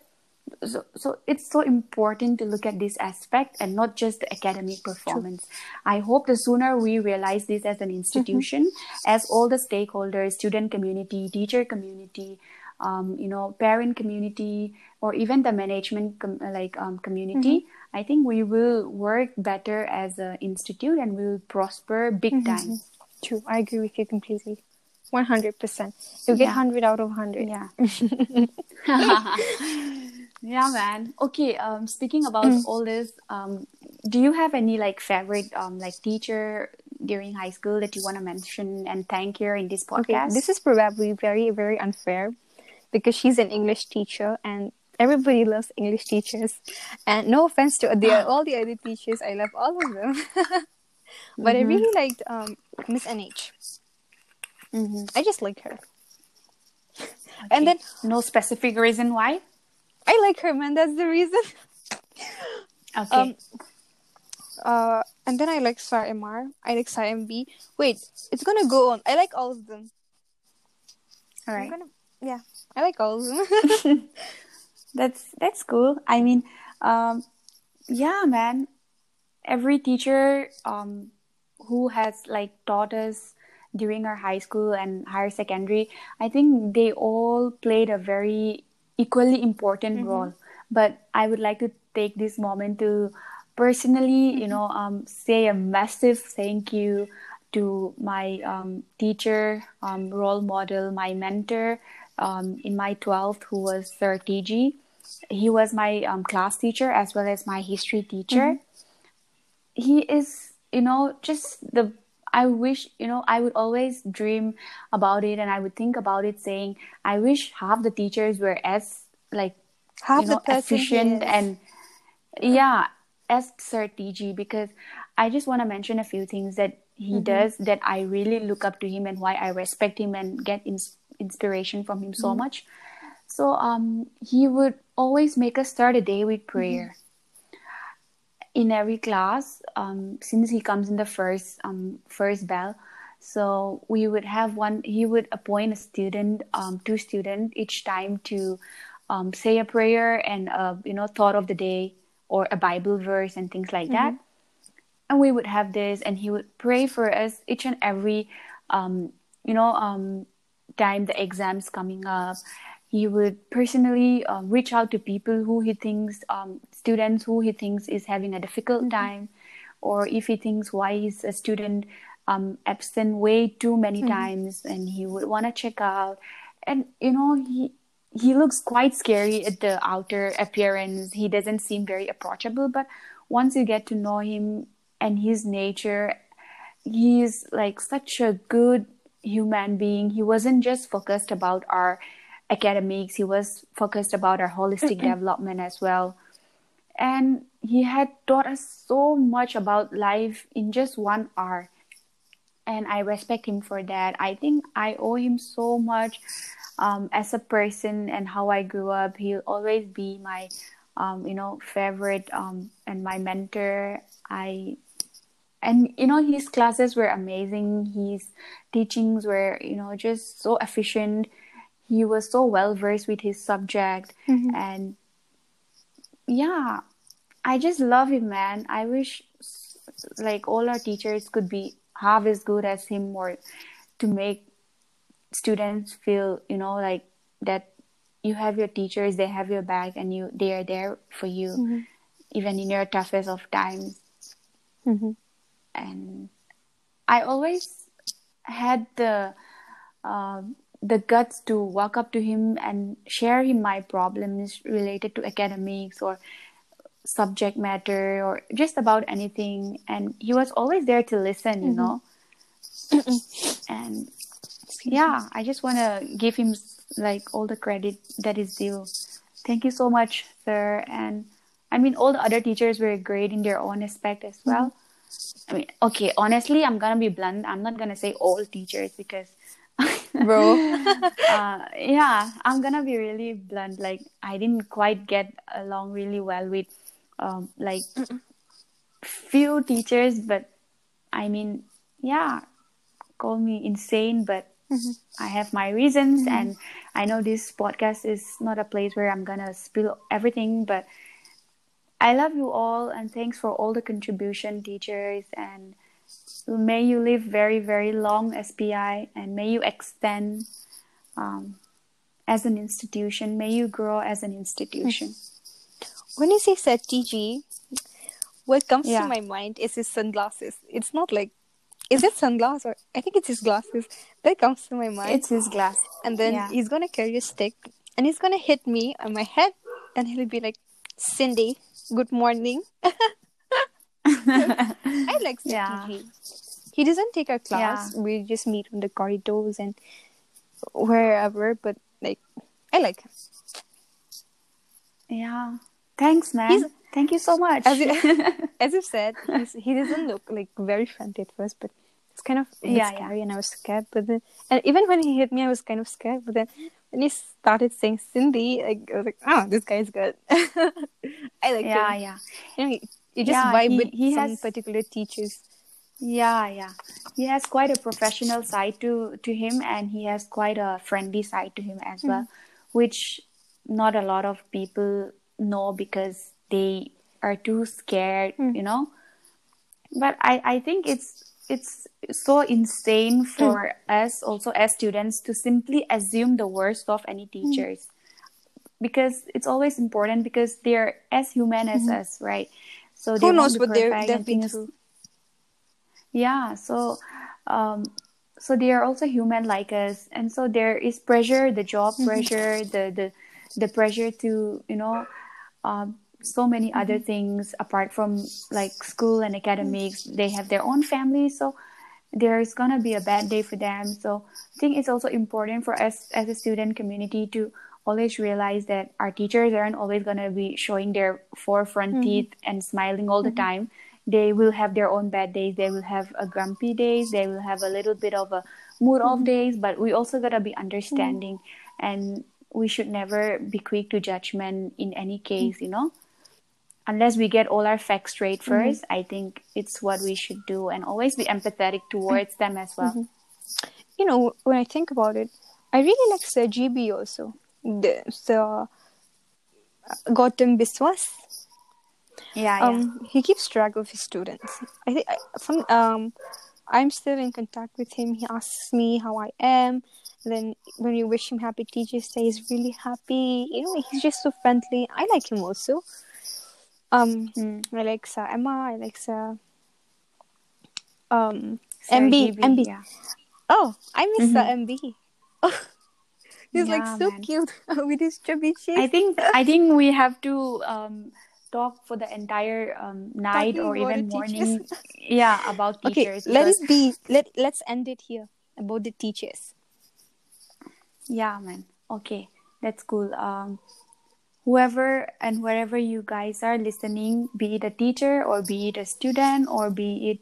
So it's so important to look at this aspect and not just the academic performance. True. I hope the sooner we realize this as an institution, mm-hmm. as all the stakeholders, student community, teacher community, you know, parent community, or even the management community, mm-hmm. I think we will work better as an institute and we will prosper big mm-hmm. time. True. I agree with you completely. 100%. You get 100 out of 100. Yeah. Yeah, man. Okay. Speaking about all this, do you have any like favorite teacher during high school that you want to mention and thank here in this podcast? Okay. This is probably very, very unfair, because she's an English teacher and everybody loves English teachers. And no offense to all the other teachers, I love all of them. But mm-hmm. I really liked Miss N.H. Mm-hmm. I just like her. Okay. And then... No specific reason why? I like her, man. That's the reason. Okay. And then I like Sarah M.R. I like Sarah M.B. Wait, it's gonna go on. I like all of them. Alright. Yeah, I like all of them. That's cool. I mean, yeah, man. Every teacher who has like taught us during our high school and higher secondary, I think they all played a very equally important mm-hmm. role. But I would like to take this moment to personally, mm-hmm. you know, say a massive thank you to my teacher, role model, my mentor in my 12th, who was Sir TG. He was my class teacher as well as my history teacher. Mm-hmm. He is, you know, just the... I wish, you know, I would always dream about it and I would think about it saying, I wish half the teachers were as, like, half, you know, efficient and, yeah, as Sir TG, because I just want to mention a few things that he mm-hmm. does that I really look up to him and why I respect him and get inspiration from him so mm-hmm. much. So he would always make us start a day with prayer. Mm-hmm. In every class, since he comes in the first bell, so we would have one. He would appoint a student, two students each time to say a prayer and you know, thought of the day or a Bible verse and things like mm-hmm. that. And we would have this, and he would pray for us each and every time the exams coming up. He would personally reach out to people who he thinks, students who he thinks is having a difficult mm-hmm. time, or if he thinks why is a student absent way too many mm-hmm. times, and he would want to check out. And, you know, he looks quite scary at the outer appearance. He doesn't seem very approachable, but once you get to know him and his nature, he is like such a good human being. He wasn't just focused about our academics, he was focused about our holistic development as well. And he had taught us so much about life in just 1 hour. And I respect him for that. I think I owe him so much as a person and how I grew up. He'll always be my, favorite and my mentor. And, you know, his classes were amazing. His teachings were, you know, just so efficient. He was so well versed with his subject mm-hmm. and yeah, I just love him, man. I wish like all our teachers could be half as good as him, or to make students feel, you know, like that you have your teachers, they have your back, and they are there for you, mm-hmm. even in your toughest of times. Mm-hmm. And I always had the guts to walk up to him and share him my problems related to academics or subject matter or just about anything, and he was always there to listen, you mm-hmm. know. And yeah, I just want to give him like all the credit that is due. Thank you so much, sir. And I mean, all the other teachers were great in their own aspect as well. Mm-hmm. I mean, okay, honestly, I'm gonna be blunt. I'm not gonna say all teachers because bro yeah, I'm gonna be really blunt. Like, I didn't quite get along really well with like few teachers, but I mean, yeah, call me insane, but mm-hmm. I have my reasons, mm-hmm. and I know this podcast is not a place where I'm gonna spill everything, but I love you all, and thanks for all the contribution, teachers, and may you live very, very long, SPI, and may you extend as an institution. May you grow as an institution. When you say said TG, what comes to my mind is his sunglasses. It's not like, is it sunglasses? Or I think it's his glasses. That comes to my mind. It's his glass. And then he's going to carry a stick, and he's going to hit me on my head, and he'll be like, Cindy, good morning. I like TG. Yeah. He doesn't take a class. Yeah. We just meet on the corridors and wherever. But like, I like him. Yeah. Thanks, man. Thank you so much. As you said, he doesn't look like very friendly at first, but it's kind of scary, and I was scared. But then, and even when he hit me, I was kind of scared. But then, when he started saying Cindy, I was like, oh, this guy is good. I like him. Yeah, yeah. Anyway, you just vibe with some particular teachers. Yeah, yeah. He has quite a professional side to him, and he has quite a friendly side to him as mm-hmm. well, which not a lot of people know because they are too scared, mm-hmm. you know. But I think it's so insane for us also as students to simply assume the worst of any teachers, mm-hmm. because it's always important, because they're as human as mm-hmm. us, right? So who knows what they're been through? Yeah, so they are also human like us, and so there is pressure, the job pressure, mm-hmm. the pressure to, you know, so many mm-hmm. other things apart from like school and academics. They have their own families, so there is gonna be a bad day for them. So I think it's also important for us as a student community to always realize that our teachers aren't always gonna be showing their forefront mm-hmm. teeth and smiling all mm-hmm. the time. They will have their own bad days. They will have a grumpy days. They will have a little bit of a mood off mm-hmm. days. But we also gotta be understanding, mm-hmm. and we should never be quick to judgment in any case, mm-hmm. you know. Unless we get all our facts straight first, mm-hmm. I think it's what we should do, and always be empathetic towards them as well. Mm-hmm. You know, when I think about it, I really like Sir GB also. So Gautam Biswas. Yeah, yeah. He keeps track of his students. I think I'm still in contact with him. He asks me how I am. Then when you wish him happy Teacher's Day, he's really happy. You know, he's just so friendly. I like him also. I like Sarah M.R. I like Sarah M.B. MB. Yeah. Oh, I miss mm-hmm. Sarah M.B. Oh. He's like so cute with his chubby cheeks. I think we have to talk for the entire night or even morning. Yeah, about teachers. Okay, let's end it here about the teachers. Yeah, man. Okay, that's cool. Whoever and wherever you guys are listening, be it a teacher or be it a student or be it,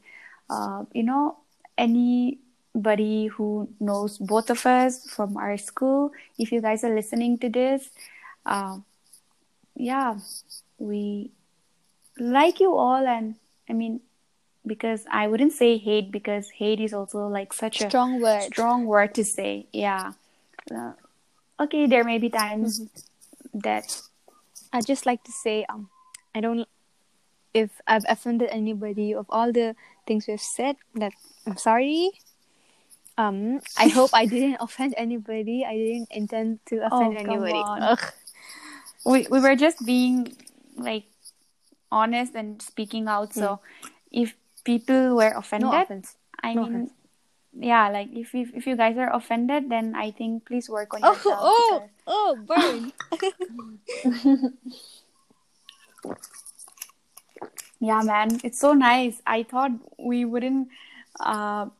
you know, anybody who knows both of us from our school, if you guys are listening to this, we like you all. And I mean, because I wouldn't say hate, because hate is also like such a strong word to say. Yeah. Okay, there may be times mm-hmm. that I just like to say, I don't if I've offended anybody of all the things we've said, that I'm sorry. I hope I didn't offend anybody. I didn't intend to offend anybody. We were just being like honest and speaking out. So if people were offended, no offense. Yeah, like if you guys are offended, then I think please work on yourself. Burn. Yeah, man, it's so nice. I thought we wouldn't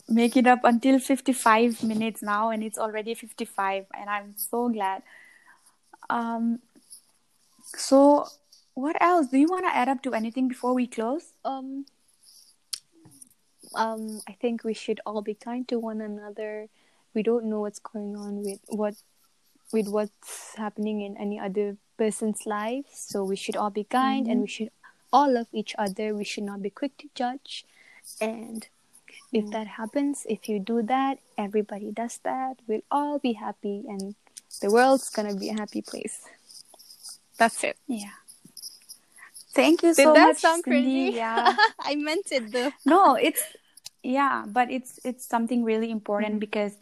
make it up until 55 minutes now, and it's already 55, and I'm so glad. So what else? Do you want to add up to anything before we close? I think we should all be kind to one another. We don't know what's going on with what's happening in any other person's life, so we should all be kind, and we should all love each other. We should not be quick to judge, and if that happens, if you do that, everybody does that, we'll all be happy, and the world's gonna be a happy place. That's it. Yeah. Thank you so much. Did that sound crazy? Yeah. I meant it though. No, it's something really important because,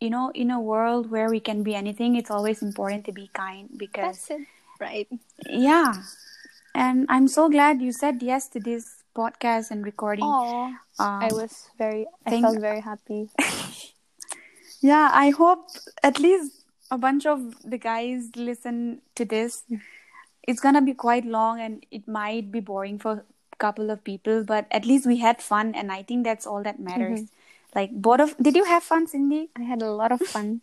you know, in a world where we can be anything, it's always important to be kind because. That's it. Right. Yeah. And I'm so glad you said yes to this podcast and recording. Oh, I felt very happy. Yeah, I hope at least a bunch of the guys listen to this. It's gonna be quite long and it might be boring for a couple of people, but at least we had fun, and I think that's all that matters. Like did you have fun, Cindy? I had a lot of fun.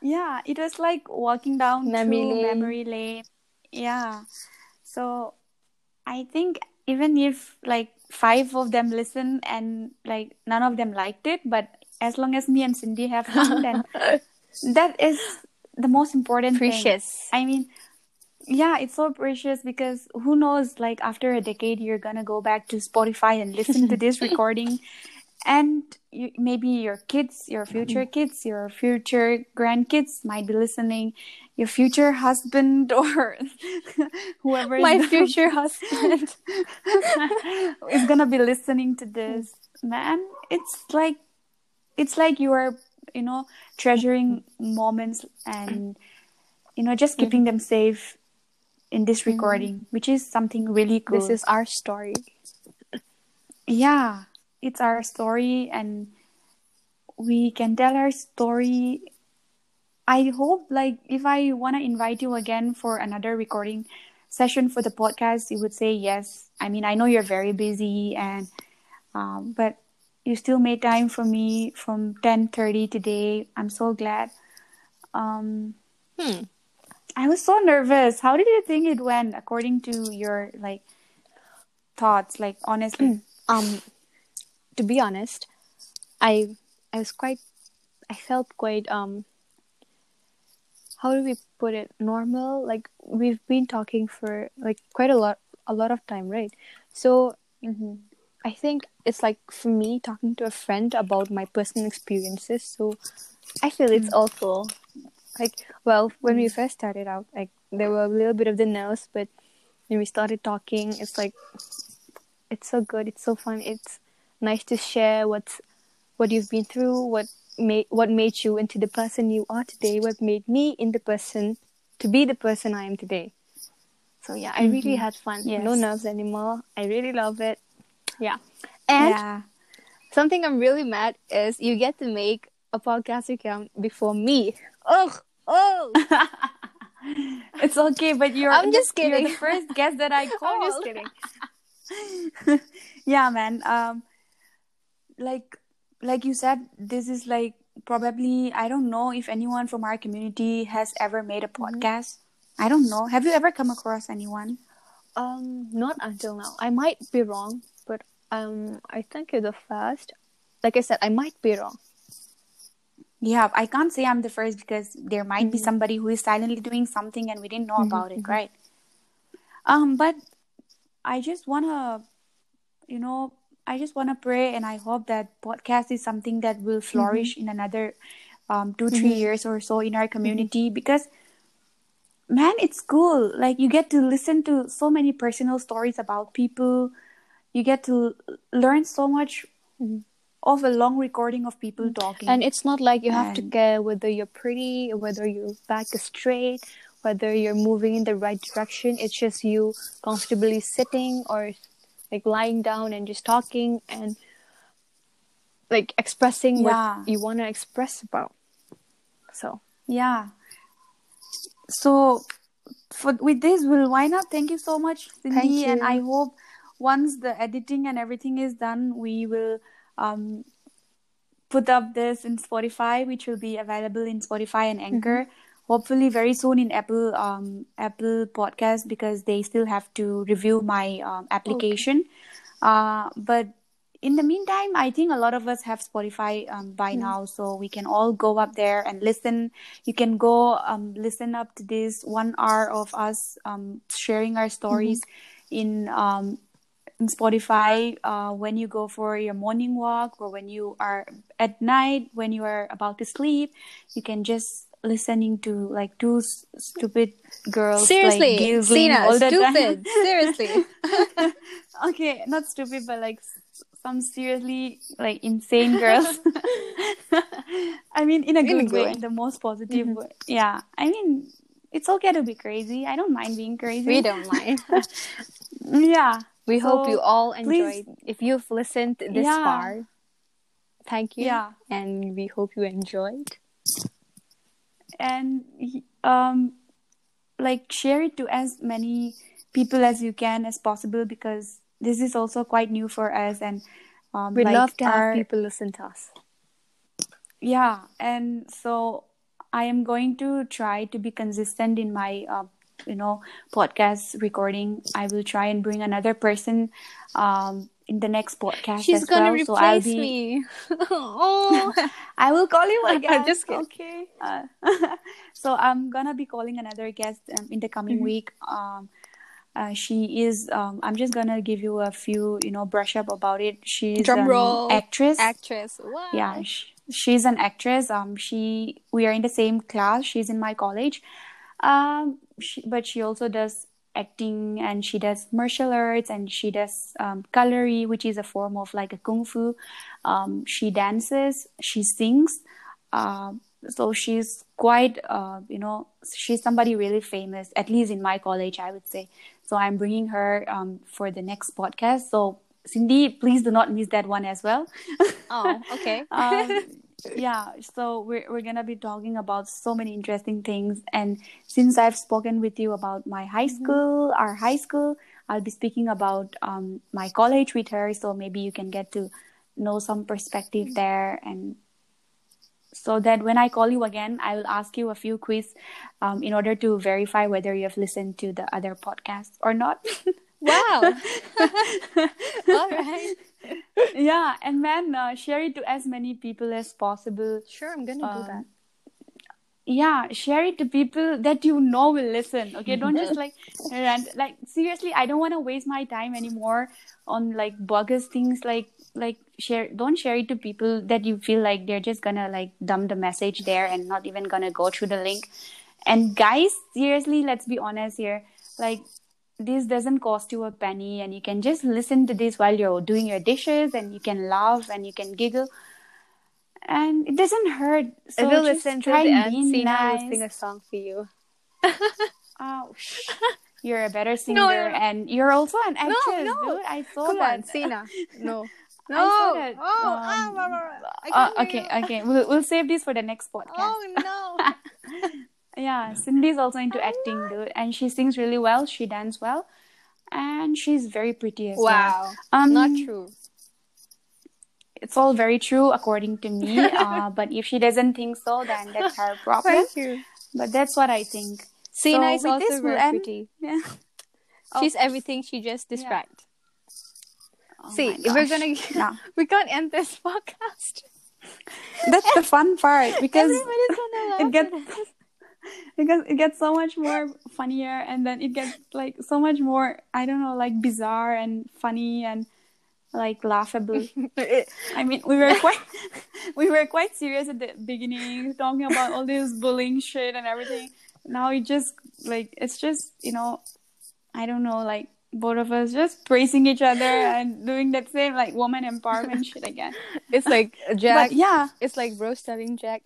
Yeah, it was like walking down memory lane. Yeah, so I think even if like 5 of them listen and like none of them liked it, but as long as me and Cindy have fun, then that is the most important thing. I mean. Yeah, it's so precious because who knows, like after a decade, you're going to go back to Spotify and listen to this recording. And maybe your kids, your future kids, your future grandkids might be listening. Your future husband or whoever future husband is going to be listening to this. Man, it's like you are, you know, treasuring moments and, you know, just keeping them safe in this recording, which is something really cool. This is our story. Yeah, it's our story, and we can tell our story. I hope, like, if I want to invite you again for another recording session for the podcast, you would say yes. I mean, I know you're very busy, and but you still made time for me from 10:30 today. I'm so glad. I was so nervous. How did you think it went according to your, like, thoughts? Like, honestly. To be honest, I felt quite, how do we put it, normal? Like, we've been talking for, like, quite a lot of time, right? So, I think it's like, for me, talking to a friend about my personal experiences. So, I feel it's awful. Like, well, when we first started out, like, there were a little bit of the nerves, but when we started talking, it's like, it's so good, it's so fun, it's nice to share what you've been through, what made you into the person you are today, what made me the person I am today. So yeah, I really had fun. Yes. No nerves anymore. I really love it. Yeah. And something I'm really mad is you get to make a podcast account before me. Oh! It's okay, but you're the first guest that I called. I'm just kidding. Yeah, man. Like you said, this is like probably, I don't know if anyone from our community has ever made a podcast. I don't know. Have you ever come across anyone? Not until now. I might be wrong, but I think you're the first. Like I said, I might be wrong. Yeah, I can't say I'm the first because there might be somebody who is silently doing something and we didn't know about it, right? But I just want to, you know, pray, and I hope that podcast is something that will flourish in another 2-3 years or so in our community, because man, it's cool. Like, you get to listen to so many personal stories about people. You get to learn so much of a long recording of people talking. And it's not like you have to care whether you're pretty, whether your back is straight, whether you're moving in the right direction. It's just you comfortably sitting or like lying down and just talking and like expressing what you want to express about. So, yeah. So, with this, we'll wind up. Thank you so much, Cindy. And I hope once the editing and everything is done, we will put up this in Spotify, which will be available in Spotify and Anchor. Mm-hmm. Hopefully very soon in Apple Podcast, because they still have to review my application. Okay. But in the meantime, I think a lot of us have Spotify by now, so we can all go up there and listen. You can go listen up to this 1 hour of us sharing our stories in Spotify when you go for your morning walk, or when you are at night, when you are about to sleep. You can just listening to like two stupid girls. Seriously, like, Sina, stupid. Seriously. Okay, not stupid, but like... some seriously like insane girls. I mean, in a good way, in the most positive way. Yeah, I mean, it's okay to be crazy. I don't mind being crazy. We don't mind. Yeah. We hope you all enjoyed. If you've listened this far, thank you. Yeah. And we hope you enjoyed. And like, share it to as many people as you can as possible, because this is also quite new for us, and we'd love to have people listen to us. Yeah, and so I am going to try to be consistent in my, podcast recording. I will try and bring another person in the next podcast. She's going to replace me. Oh, I will call you again. Just kidding. Okay. So I'm gonna be calling another guest in the coming week. She is, I'm just gonna give you a few, brush up about it. She's an actress. Wow. Yeah, she's an actress. We are in the same class. She's in my college. But she also does acting, and she does martial arts, and she does colory, which is a form of like a kung fu. She dances, she sings. So she's quite, she's somebody really famous, at least in my college, I would say. So I'm bringing her for the next podcast. So Cindy, please do not miss that one as well. Oh, okay. Yeah. So we're gonna be talking about so many interesting things. And since I've spoken with you about my high school, our high school, I'll be speaking about my college with her. So maybe you can get to know some perspective there, and so that when I call you again, I will ask you a few quiz in order to verify whether you have listened to the other podcast or not. Wow. All right. Yeah. And man, share it to as many people as possible. Sure, I'm going to do that. Yeah, share it to people that you know will listen. Okay, don't just like seriously, I don't want to waste my time anymore on like bogus things like don't share it to people that you feel like they're just gonna like dump the message there and not even gonna go through the link. And guys, seriously, let's be honest here. Like, this doesn't cost you a penny, and you can just listen to this while you're doing your dishes, and you can laugh and you can giggle. And it doesn't hurt. So I will listen to the end. Sina will sing a song for you. Oh, you're a better singer, and you're also an actress. No. Dude, I saw Come that. Come on, Sina. No. Okay. We'll save this for the next podcast. Oh no. Yeah, Cindy's also into acting, dude, and she sings really well. She dances well, and she's very pretty as well. Wow. Not true. It's all very true, according to me. But if she doesn't think so, then that's her problem. Thank you. But that's what I think. Sina is also very pretty. Yeah. She's everything she just described. Yeah. Oh, we can't end this podcast. That's the fun part, because it gets so much more funnier, and then it gets like so much more, I don't know, like bizarre and funny and like laughable. I mean, we were quite serious at the beginning, talking about all this bullying shit and everything. now it just, like, it's just, you know, I don't know, like, both of us just praising each other and doing that same, like, woman empowerment shit again. It's like, Jack, but, yeah. It's like bro telling Jack,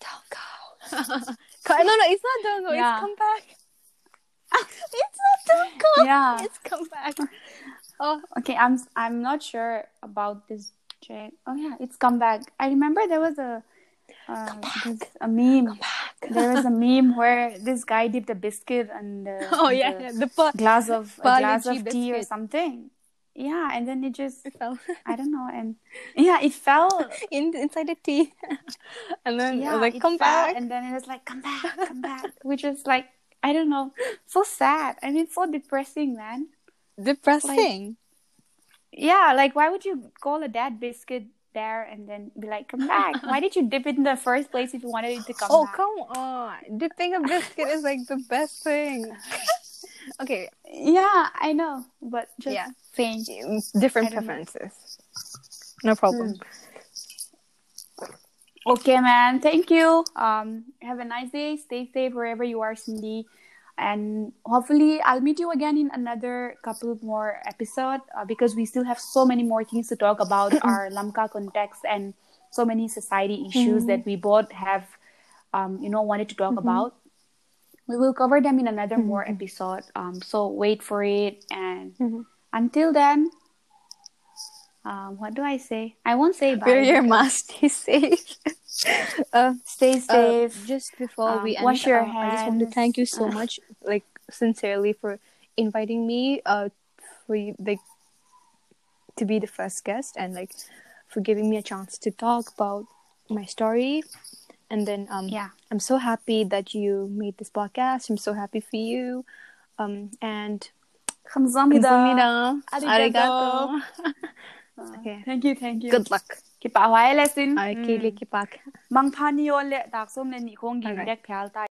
don't go. No, it's not don't go, yeah. It's come back. It's not don't go. Yeah. It's come back. Oh, okay, I'm not sure about this, Jack. Oh, yeah, it's come back. I remember there was a meme. There was a meme where this guy dipped a biscuit and a glass of tea or something. Yeah, and then it fell. I don't know, and yeah, it fell inside the tea. And then yeah, it was like, come back. And then it was like, come back, which is like, I don't know, so sad. I mean, so depressing, man. Depressing. Like, yeah, like why would you call a dad biscuit? There and then be like, come back. Why did you dip it in the first place if you wanted it to come back? Oh, come on. Dipping a biscuit is like the best thing. Okay. Yeah, I know. But just saying. Different preferences. Know. No problem. Okay, man. Thank you. Have a nice day. Stay safe wherever you are, Cindy. And hopefully I'll meet you again in another couple more episode because we still have so many more things to talk about our Lamka context and so many society issues that we both have, wanted to talk about. We will cover them in another more episode. So wait for it. And until then, what do I say? I won't say bye. Wear your mask. Stay safe. Stay safe. Just before we end, wash your hands. I just want to thank you so much, like sincerely, for inviting me for you, like, to be the first guest, and like for giving me a chance to talk about my story. And then I'm so happy that you made this podcast. I'm so happy for you. And 감사합니다. Arigato. Okay. Thank you. Good luck. Keep a while lesson. Keep a Mang pani ole tak som le ni kong gi dek phal ta.